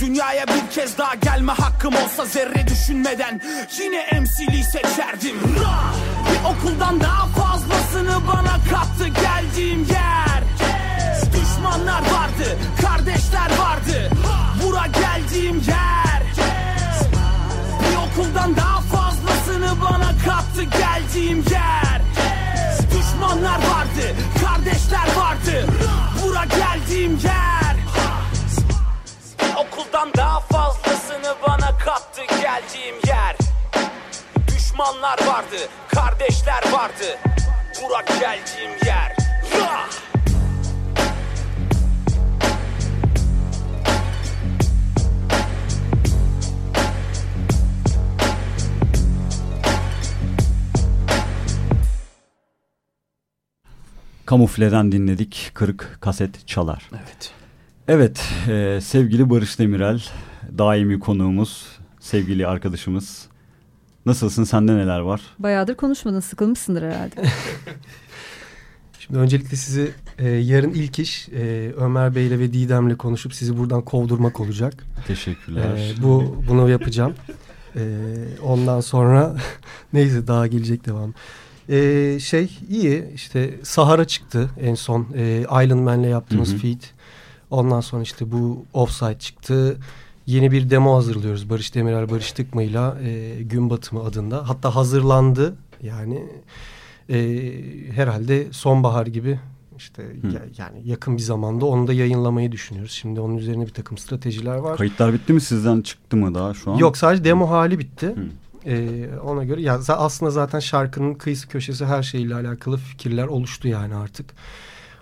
Dünyaya bir kez daha gelme hakkım olsa zerre düşünmeden yine M C'liği seçerdim. Bir okuldan daha fazlasını bana kattı geldiğim yer. Düşmanlar vardı, kardeşler vardı. Bura geldiğim yer. Bir okuldan daha fazlasını bana kattı geldiğim yer. Düşmanlar vardı, kardeşler vardı. Bura geldiğim yer. Okuldan daha fazlasını bana kattı geldiğim yer. Düşmanlar vardı, kardeşler vardı. Bura geldiğim yer. Kamufle'den dinledik. Kırık Kaset Çalar. Evet. Evet, e, sevgili Barış Demirel, daimi konuğumuz, sevgili arkadaşımız. Nasılsın? Sende neler var? Bayağıdır konuşmadın, sıkılmışsındır herhalde. Şimdi öncelikle sizi e, yarın ilk iş e, Ömer Bey'le ve Didem'le konuşup sizi buradan kovdurmak olacak. Teşekkürler. E, bu bunu yapacağım. E, ondan sonra neyse daha gelecek devam. Ee, şey iyi işte, Sahara çıktı en son, ee, Island Man'le yaptığımız hı hı. feat. Ondan sonra işte bu Offside çıktı. Yeni bir demo hazırlıyoruz Barış Demirel Barış Tıkma'yla, e, Gün Batımı adında. Hatta hazırlandı yani, e, herhalde sonbahar gibi işte ya, yani yakın bir zamanda onu da yayınlamayı düşünüyoruz. Şimdi onun üzerine bir takım stratejiler var. Kayıtlar bitti mi, sizden çıktı mı daha şu an? Yok, sadece demo hali bitti. Hı. Ee, ona göre ya, aslında zaten şarkının kıyısı köşesi her şeyle alakalı fikirler oluştu yani artık.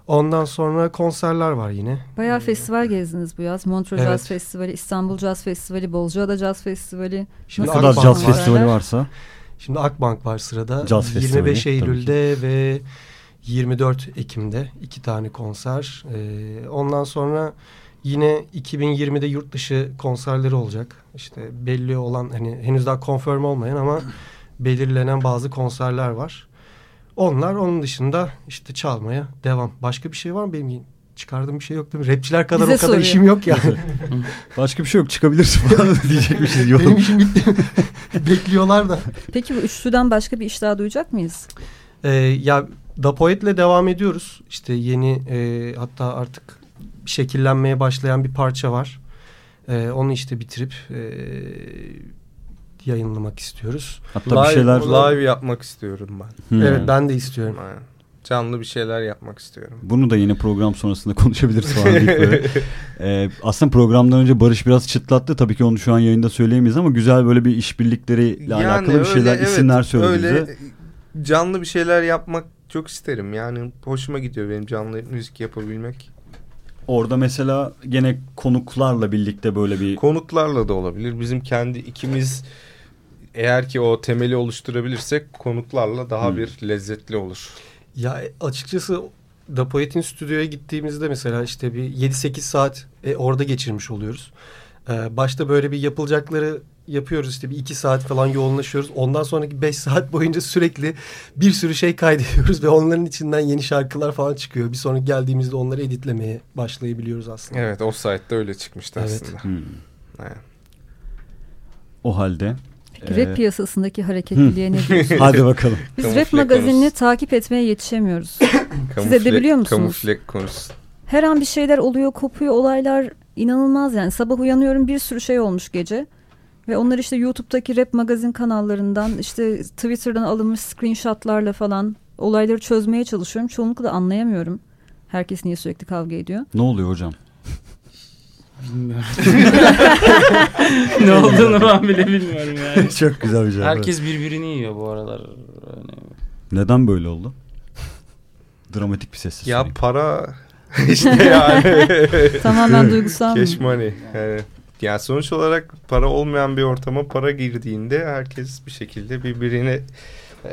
Ondan sonra konserler var yine. Bayağı festival gezdiniz bu yaz. Montreux evet. Jazz Festivali, İstanbul Jazz Festivali, Bozcaada Jazz Festivali. Şimdi ne kadar Jazz var? Festivali varsa. Şimdi Akbank var sırada. Jazz yirmi beş Festivali, Eylül'de ve yirmi dört Ekim'de iki tane konser. Ee, ondan sonra yine iki bin yirmide yurt dışı konserleri olacak. İşte belli olan, hani henüz daha konfirm olmayan ama belirlenen bazı konserler var. Onlar, onun dışında işte çalmaya devam. Başka bir şey var mı? Benim çıkardığım bir şey yok değil mi? Rapçiler kadar bize o kadar soruyor. İşim yok yani. Başka bir şey yok, çıkabilirsin falan diyecekmişiz. Yok. Benim işim bitti. Bekliyorlar da. Peki bu üçlüden başka bir iş daha duyacak mıyız? Ee, ya Da Poet'le devam ediyoruz. İşte yeni e, hatta artık şekillenmeye başlayan bir parça var. Ee, onu işte bitirip e, yayınlamak istiyoruz. Hatta live, bir şeyler live yapmak istiyorum ben. Hmm. Evet, ben de istiyorum. Yani canlı bir şeyler yapmak istiyorum. Bunu da yine program sonrasında konuşabiliriz falan deyip böyle. Ee, aslında programdan önce Barış biraz çıtlattı. Tabii ki onu şu an yayında söyleyemeyiz ama güzel böyle bir işbirlikleriyle yani alakalı öyle, bir şeyler, evet, isimler söyledi. Öyle canlı bir şeyler yapmak çok isterim. Yani hoşuma gidiyor benim canlı müzik yapabilmek. Orada mesela gene konuklarla birlikte böyle bir... Konuklarla da olabilir. Bizim kendi ikimiz eğer ki o temeli oluşturabilirsek konuklarla daha hmm. bir lezzetli olur. Ya açıkçası Da Poet'in stüdyoya gittiğimizde mesela işte bir yedi sekiz saat e, orada geçirmiş oluyoruz. Ee, başta böyle bir yapılacakları yapıyoruz, işte bir iki saat falan yoğunlaşıyoruz. Ondan sonraki beş saat boyunca sürekli bir sürü şey kaydediyoruz ve onların içinden yeni şarkılar falan çıkıyor. Bir sonraki geldiğimizde onları editlemeye başlayabiliyoruz aslında. Evet, Offside'de öyle çıkmıştı evet. aslında. Hmm. Evet. O halde... Peki ee... rap piyasasındaki hareketliliğe ne diyorsunuz? Hadi bakalım. Biz Kamufle rap magazinini konusu. takip etmeye yetişemiyoruz. Siz edebiliyor musunuz? Kamufle konusu. Her an bir şeyler oluyor, kopuyor, olaylar inanılmaz yani. Sabah uyanıyorum, bir sürü şey olmuş gece. Ve onlar işte YouTube'daki rap magazin kanallarından, işte Twitter'dan alınmış screenshotlarla falan olayları çözmeye çalışıyorum. Çoğunlukla anlayamıyorum. Herkes niye sürekli kavga ediyor? Ne oluyor hocam? Bilmiyorum. Ne olduğunu ben bile bilmiyorum yani. Çok güzel bir şey. Herkes birbirini yiyor bu aralar. Yani... Neden böyle oldu? Dramatik bir sessizlik. Ya para işte yani. Tamamen duygusal. Cash money. Yani. Yani sonuç olarak para olmayan bir ortama para girdiğinde herkes bir şekilde birbirine,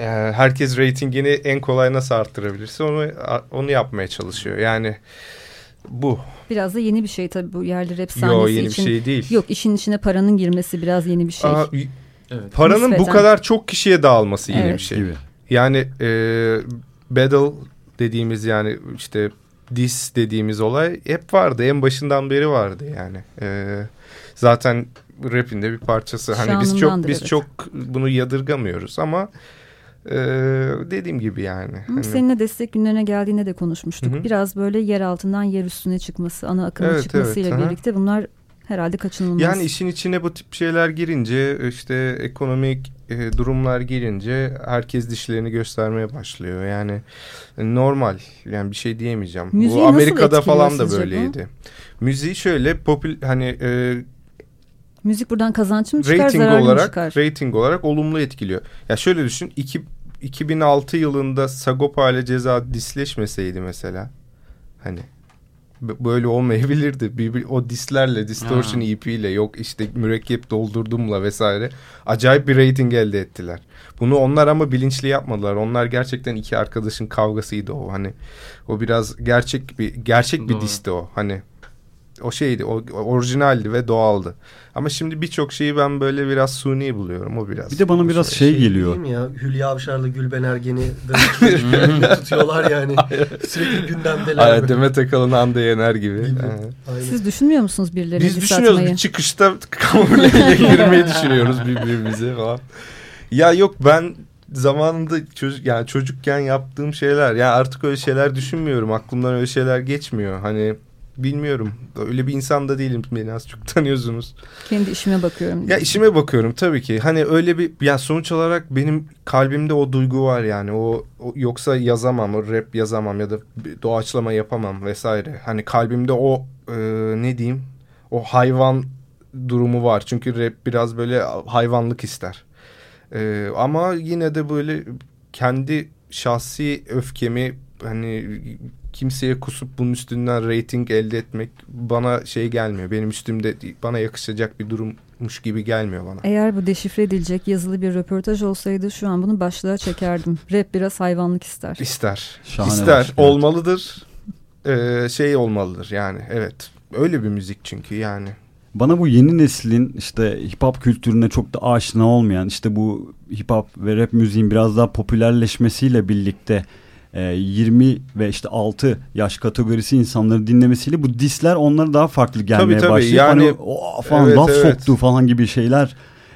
yani herkes reytingini en kolay nasıl arttırabilirse onu onu yapmaya çalışıyor. Yani bu. Biraz da yeni bir şey tabii bu yerli rap sahnesi Yo, yeni için. Yok, yeni bir şey değil. Yok, işin içine paranın girmesi biraz yeni bir şey. Aa, evet. Paranın nispeten bu kadar çok kişiye dağılması yeni evet. bir şey. Gibi. Yani e, battle dediğimiz, yani işte diss dediğimiz olay hep vardı. En başından beri vardı yani. E, zaten rap'in de bir parçası. Hani biz çok biz evet. çok bunu yadırgamıyoruz ama e, dediğim gibi yani. Hani... Seninle destek günlerine geldiğinde de konuşmuştuk. Hı-hı. Biraz böyle yer altından yer üstüne çıkması, ana akımın evet, çıkmasıyla evet, birlikte aha. bunlar herhalde kaçınılmaz. Yani işin içine bu tip şeyler girince, işte ekonomik e, durumlar girince herkes dişlerini göstermeye başlıyor. Yani normal, yani bir şey diyemeyeceğim. Müziği bu Amerika'da falan da böyleydi. Bu? Müziği şöyle popül hani e, müzik buradan kazanç mı çıkar, zarar mı çıkar? Rating olarak olumlu etkiliyor. Ya şöyle düşün, iki, iki bin altı yılında Sagopa ile Ceza disleşmeseydi mesela, hani böyle olmayabilirdi. Bir, bir, o dislerle, distortion E P ile, yok işte mürekkep doldurdumla vesaire acayip bir rating elde ettiler. Bunu onlar ama bilinçli yapmadılar. Onlar gerçekten iki arkadaşın kavgasıydı o. Hani o biraz gerçek bir gerçek Doğru. bir disti o. Hani o şeydi, o orijinaldi ve doğaldı. Ama şimdi birçok şeyi ben böyle biraz suni buluyorum. O biraz. Bir de bana biraz şey, şey geliyor. Değil mi ya? Hülya Avşar'la Gülben Ergen'i tutuyorlar yani. Sürekli gündemdeler. Aynen, Demet Akalın, Hande Yener gibi. Siz düşünmüyor musunuz birilerini satmayı? Biz düşünüyoruz. Bir çıkışta kamufleyle girmeyi düşünüyoruz birbirimize falan. Ya yok, ben zamanında çocuk, yani çocukken yaptığım şeyler. Yani artık öyle şeyler düşünmüyorum. Aklımdan öyle şeyler geçmiyor. Hani bilmiyorum. Öyle bir insan da değilim. Beni az çok tanıyorsunuz. Kendi işime bakıyorum. Ya işime bakıyorum tabii ki. Hani öyle bir, ya sonuç olarak benim kalbimde o duygu var yani. O, o yoksa yazamam, o rap yazamam ya da doğaçlama yapamam vesaire. Hani kalbimde o e, ne diyeyim? O hayvan durumu var. Çünkü rap biraz böyle hayvanlık ister. E, ama yine de böyle kendi şahsi öfkemi, hani kimseye kusup bunun üstünden reyting elde etmek bana şey gelmiyor. Benim üstümde, bana yakışacak bir durummuş gibi gelmiyor bana. Eğer bu deşifre edilecek yazılı bir röportaj olsaydı şu an bunu başlığa çekerdim. Rap biraz hayvanlık ister. İster. Şahane ister. Başlıyor. Olmalıdır. Ee, şey olmalıdır yani. Evet. Öyle bir müzik çünkü yani. Bana bu yeni neslin işte hip hop kültürüne çok da aşina olmayan, işte bu hip hop ve rap müziğin biraz daha popülerleşmesiyle birlikte yirmi ve işte altı yaş kategorisi insanları dinlemesiyle bu disler onlara daha farklı gelmeye tabii, tabii. başlayıp yani, hani o falan evet, laf evet. soktu falan gibi şeyler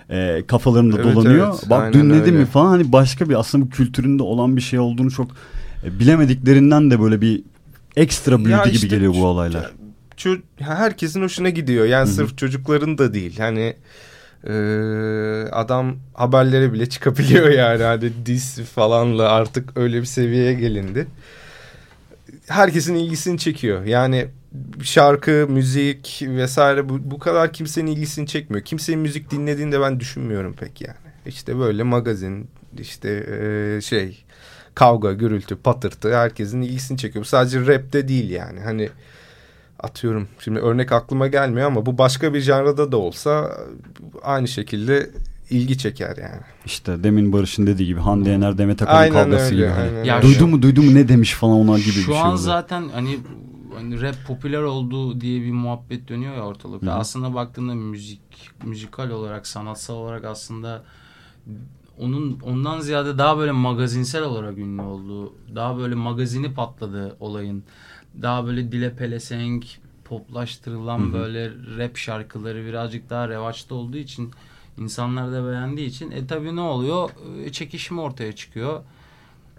e, kafalarında evet, dolanıyor. Evet, bak dinledin mi falan, hani başka bir aslında bu kültüründe olan bir şey olduğunu çok e, bilemediklerinden de böyle bir ekstra büyüdü işte, gibi geliyor bu olaylar. Ço- herkesin hoşuna gidiyor. Yani Hı-hı. sırf çocukların da değil. Hani Ee, adam haberlere bile çıkabiliyor yani, hani diss falanla artık öyle bir seviyeye gelindi. Herkesin ilgisini çekiyor. Yani şarkı, müzik vesaire bu, bu kadar kimsenin ilgisini çekmiyor. Kimsenin müzik dinlediğini de ben düşünmüyorum pek yani. İşte böyle magazin, işte ee, şey kavga, gürültü, patırtı herkesin ilgisini çekiyor. Bu sadece rapte değil yani. Hani atıyorum şimdi örnek aklıma gelmiyor ama bu başka bir janrada da olsa aynı şekilde ilgi çeker yani. İşte demin Barış'ın dediği gibi Hande Yener, Demet Akalın kavgası öyle, gibi. Hani. Yani duydu şu, mu duydu mu ne demiş falan ona gibi. Şu bir şey an oldu. Zaten hani, hani rap popüler oldu diye bir muhabbet dönüyor ya ortalıkta. Hı. Aslında baktığında müzik, müzikal olarak, sanatsal olarak aslında onun ondan ziyade daha böyle magazinsel olarak ünlü oldu. Daha böyle magazini patladı olayın. Daha böyle dile pelesenk, poplaştırılan hı hı. böyle rap şarkıları birazcık daha revaçta olduğu için, insanlar da beğendiği için e tabii ne oluyor? E, çekişme ortaya çıkıyor.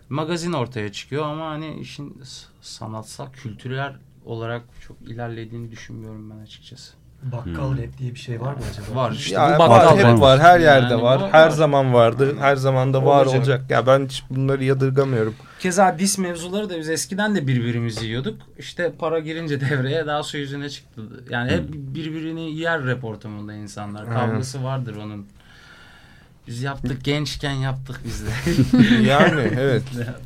Magazin ortaya çıkıyor ama hani işin sanatsal, kültürel olarak çok ilerlediğini düşünmüyorum ben açıkçası. Bakkal hmm. rap diye bir şey var mı acaba? Var işte. Ya, bu bakkal rap var. Her yerde yani var. var. Her zaman vardı. Her zaman da var olacak. olacak. Ya ben hiç bunları yadırgamıyorum. Keza dis mevzuları da biz eskiden de birbirimizi yiyorduk. İşte para girince devreye daha su yüzüne çıktı. Yani hep birbirini yer rap ortamında insanlar. Kavgası vardır onun. Biz yaptık, gençken yaptık biz de. Yani evet.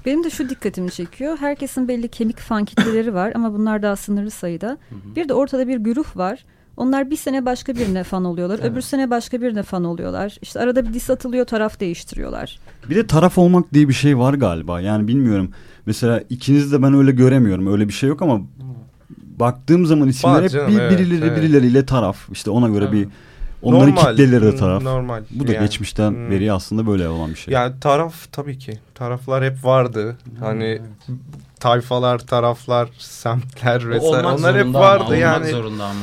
Benim de şu dikkatimi çekiyor. Herkesin belli kemik fan kitleleri var ama bunlar daha sınırlı sayıda. Bir de ortada bir güruh var. Onlar bir sene başka birine fan oluyorlar. Evet. Öbür sene başka birine fan oluyorlar. İşte arada bir diss atılıyor, taraf değiştiriyorlar. Bir de taraf olmak diye bir şey var galiba. Yani bilmiyorum. Mesela ikiniz de ben öyle göremiyorum. Öyle bir şey yok ama baktığım zaman isimler hep canım, bir, evet, birileri evet. birileriyle taraf. İşte ona göre evet. bir onların kitleleri taraf. Normal. Bu da yani, geçmişten hmm. beri aslında böyle olan bir şey. Yani taraf tabii ki. Taraflar hep vardı. Hmm, hani evet. tayfalar, taraflar, semtler vesaire. Olmak onlar hep vardı ama, yani. Olmak zorunda ama.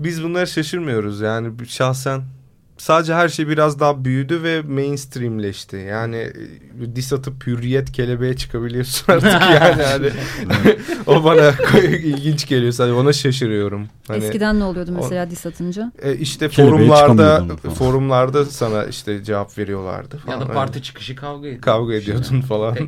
Biz bunlara şaşırmıyoruz yani şahsen. Sadece her şey biraz daha büyüdü ve mainstreamleşti. Yani diss atıp Hürriyet kelebeğe çıkabiliyorsun artık yani. Hani, o bana ilginç geliyor. Sadece ona şaşırıyorum. Hani, eskiden ne oluyordu mesela diss atınca? E işte kelebeğe forumlarda forumlarda sana işte cevap veriyorlardı falan. Ya da parti çıkışı kavga ediyordun. Kavga ediyordun yani. Falan.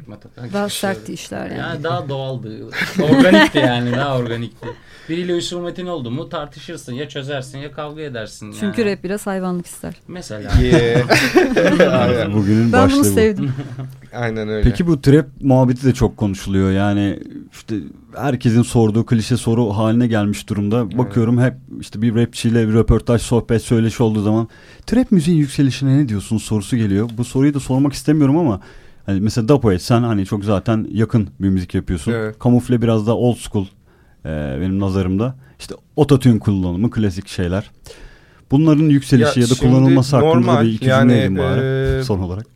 Daha sertti işler yani. yani. Daha doğaldı. Organikti yani. Daha organikti. Biriyle husumetin oldu mu tartışırsın. Ya çözersin ya kavga edersin. Çünkü yani. Rap biraz hayvanlık istiyor. Mesela. Yeah. Bugünün ben bunu sevdim. Bu. Aynen öyle. Peki bu trap muhabbeti de çok konuşuluyor. Yani işte herkesin sorduğu klişe soru haline gelmiş durumda. Bakıyorum hep işte bir rapçiyle bir röportaj, sohbet, söyleşi olduğu zaman trap müziğin yükselişine ne diyorsun sorusu geliyor. Bu soruyu da sormak istemiyorum ama hani mesela Da Poet sen hani çok zaten yakın bir müzik yapıyorsun. Evet. Kamufle biraz daha old school ee, benim nazarımda. İşte ototune kullanımı, klasik şeyler. Bunların yükselişi ya, ya da kullanılması hakkında bir iki yani, cümle edin bari e, son olarak.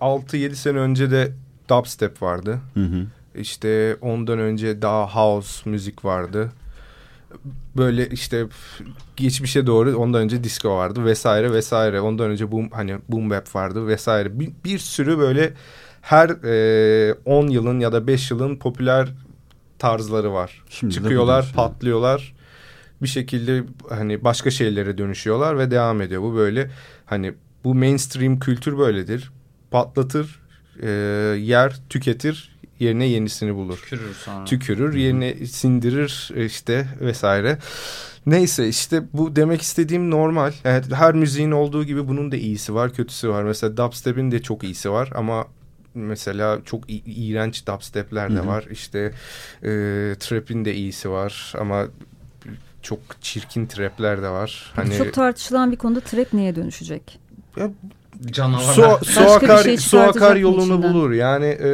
altı yedi sene önce de dubstep vardı. Hı hı. İşte ondan önce daha house müzik vardı. Böyle işte geçmişe doğru ondan önce disco vardı vesaire vesaire. Ondan önce boom, hani boom bap vardı vesaire. Bir, bir sürü böyle her on e, yılın ya da beş yılın popüler tarzları var. Şimdi çıkıyorlar, patlıyorlar. Bir şekilde hani başka şeylere dönüşüyorlar ve devam ediyor. Bu böyle hani bu mainstream kültür böyledir. Patlatır, e, yer, tüketir, yerine yenisini bulur. Tükürür sonra. Tükürür, yerine sindirir işte vesaire. Neyse işte bu demek istediğim normal. Yani her müziğin olduğu gibi bunun da iyisi var, kötüsü var. Mesela dubstep'in de çok iyisi var ama mesela çok i- iğrenç dubstep'ler de hı hı. var. İşte e, trap'in de iyisi var ama çok çirkin trapler de var. Hani çok tartışılan bir konuda trap neye dönüşecek? Ya, canavarlar. Su, su akar, şey su akar yolunu içinden. Bulur. Yani e,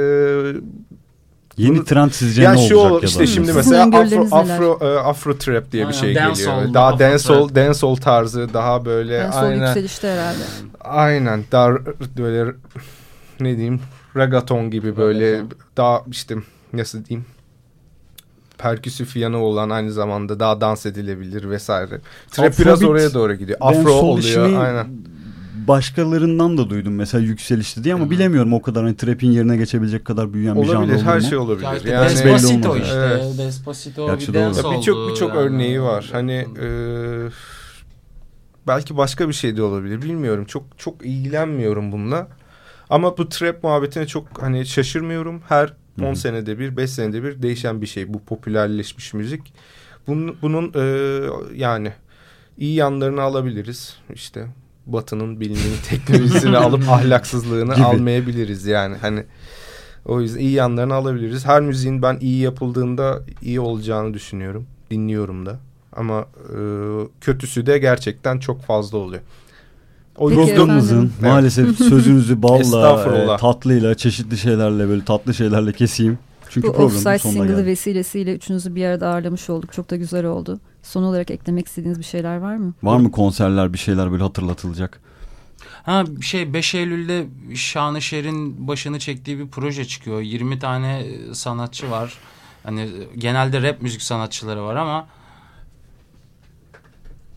yeni bunu, trend sizce ya ne olacak? Ol, ya işte şimdi mesela afro afro, e, afro trap diye aynen, bir şey geliyor. Oldu, daha dancehall dancehall tarzı daha böyle dancehall aynen. Dancehall yükselişte herhalde. Aynen. Daha böyle ne diyeyim? Reggaeton gibi böyle evet. daha işte nasıl diyeyim? Perküsif yanı olan aynı zamanda daha dans edilebilir vesaire. Trap Afro biraz bit, oraya doğru gidiyor. Afro oluyor. Aynen. Başkalarından da duydum mesela yükselişti diye ama hı-hı. bilemiyorum o kadar hani trap'in yerine geçebilecek kadar büyüyen olabilir, bir canlı olur mu? Her şey olabilir. Yani, yani Despacito işte. Evet. Despacito bir dans oldu. Birçok birçok yani. Örneği var. Hani e, belki başka bir şey de olabilir. Bilmiyorum. Çok çok ilgilenmiyorum bununla. Ama bu trap muhabbetine çok hani şaşırmıyorum. Her on senede bir, beş senede bir değişen bir şey. Bu popülerleşmiş müzik. Bunun, bunun e, yani iyi yanlarını alabiliriz. İşte Batı'nın bilimini, teknolojisini alıp ahlaksızlığını gibi. Almayabiliriz yani. Hani O yüzden iyi yanlarını alabiliriz. Her müziğin ben iyi yapıldığında iyi olacağını düşünüyorum. Dinliyorum da. Ama e, kötüsü de gerçekten çok fazla oluyor. O programımızın evet. maalesef sözünüzü balla, e, tatlıyla, çeşitli şeylerle, böyle tatlı şeylerle keseyim. Çünkü bu Offside single'ı geldi. Vesilesiyle üçünüzü bir arada ağırlamış olduk. Çok da güzel oldu. Son olarak eklemek istediğiniz bir şeyler var mı? Var mı konserler, bir şeyler böyle hatırlatılacak? Ha şey beş Eylül'de Şanışer'in başını çektiği bir proje çıkıyor. yirmi tane sanatçı var. Hani genelde rap müzik sanatçıları var ama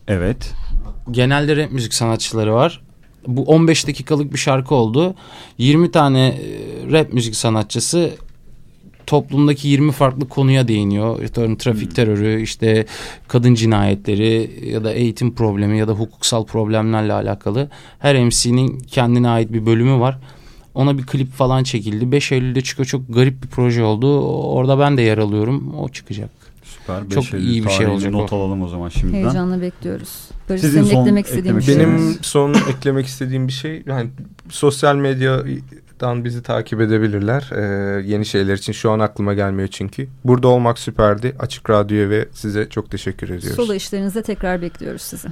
evet. Genelde rap müzik sanatçıları var. Bu on beş dakikalık bir şarkı oldu. yirmi tane rap müzik sanatçısı toplumdaki yirmi farklı konuya değiniyor. İşte trafik terörü, işte kadın cinayetleri ya da eğitim problemi ya da hukuksal problemlerle alakalı. Her M C'nin kendine ait bir bölümü var. Ona bir klip falan çekildi. beş Eylül'de çıkıyor. Çok garip bir proje oldu. Orada ben de yer alıyorum. O çıkacak. Süper. Çok iyi bir şey olacak. Not alalım o zaman şimdiden. Heyecanla bekliyoruz. Barış, sizin son eklemek istediğim bir şey. Benim son eklemek istediğim bir şey, yani sosyal medyadan bizi takip edebilirler. Ee, yeni şeyler için şu an aklıma gelmiyor çünkü. Burada olmak süperdi. Açık Radyo'ya ve size çok teşekkür ediyoruz. Solo işlerinizde tekrar bekliyoruz sizi.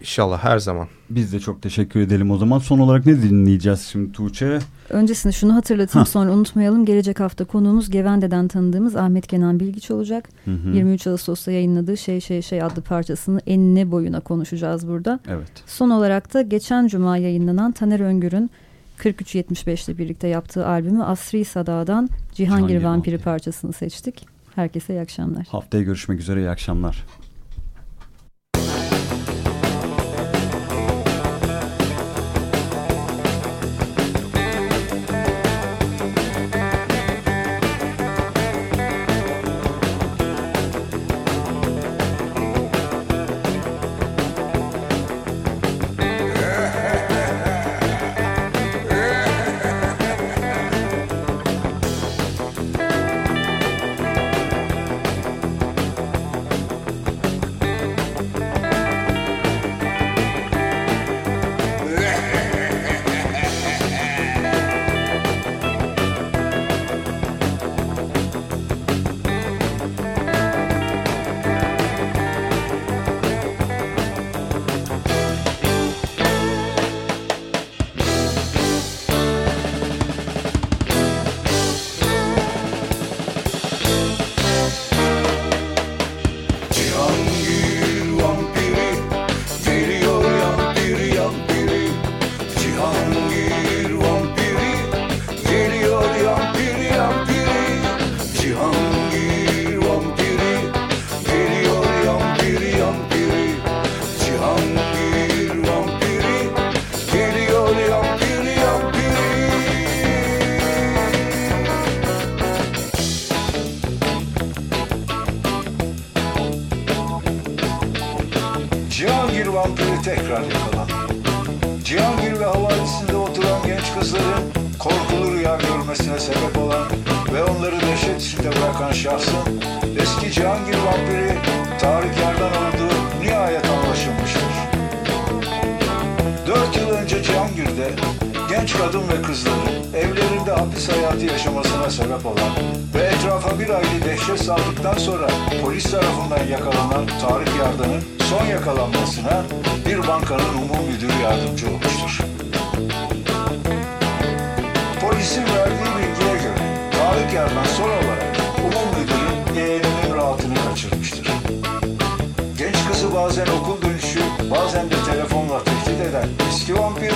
İnşallah her zaman. Biz de çok teşekkür edelim o zaman. Son olarak ne dinleyeceğiz şimdi Tuğçe? Öncesinde şunu hatırlatayım, ha. sonra unutmayalım. Gelecek hafta konuğumuz Gevende'den tanıdığımız Ahmet Kenan Bilgiç olacak. Hı hı. yirmi üç Ağustos'ta yayınladığı Şey Şey Şey adlı parçasını enine boyuna konuşacağız burada. Evet. Son olarak da geçen cuma yayınlanan Taner Öngör'ün kırk üç yetmiş beş ile birlikte yaptığı albümü Asri Sada'dan Cihangir, Cihangir Vampiri Vampir. parçasını seçtik. Herkese iyi akşamlar. Haftaya görüşmek üzere, iyi akşamlar. Tekrar yakalan. Cihangir ve havalisinde oturan genç kızların korkulu rüya görmesine sebep olan ve onları dehşet içinde bırakan şahsın eski Cihangir vampiri Tarık Yardan olduğu nihayet anlaşılmıştır. Dört yıl önce Cihangir'de genç kadın ve kızların evlerinde hapis hayatı yaşamasına sebep olan ve etrafa bir aylık dehşet saldıktan sonra polis tarafından yakalanan Tarık Yardan'ın son yakalanmasına bir bankanın umum müdürü yardımcı olmuştur. Polisin verdiği bilgiye göre Tarık Yardan son olarak umum müdürün yeğeninin rahatını kaçırmıştır. Genç kızı bazen okul dönüşü, bazen de telefonla tehdit eden eski vampir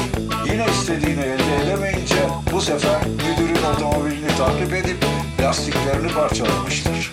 yine istediğini elde edemeyince bu sefer müdürün otomobilini tahrip edip lastiklerini parçalamıştır.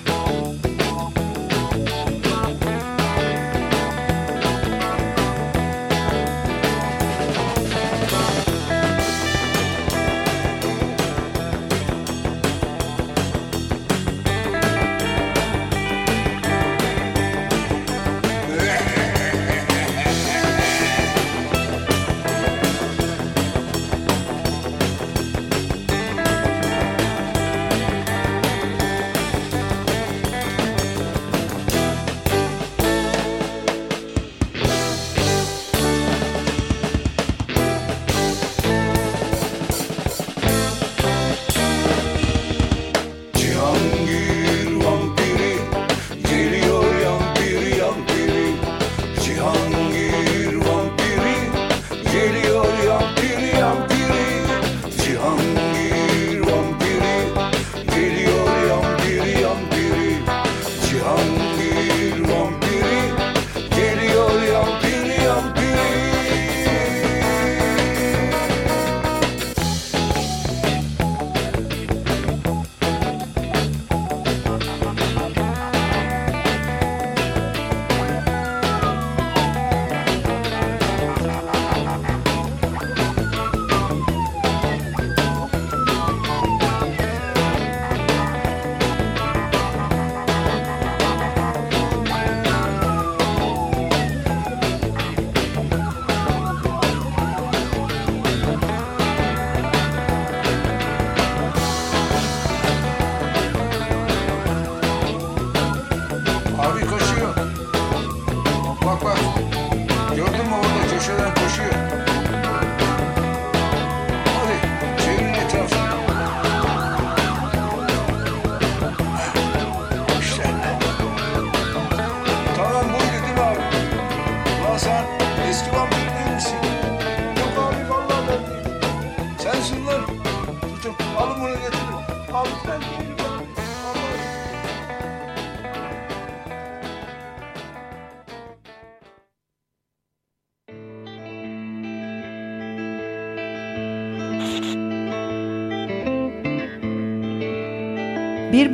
Eski vampir değil misin? Yok abi vallahi ben değilim. Sensin lan. Tutun alın bunu getirin. Al sen değilim abi. Bir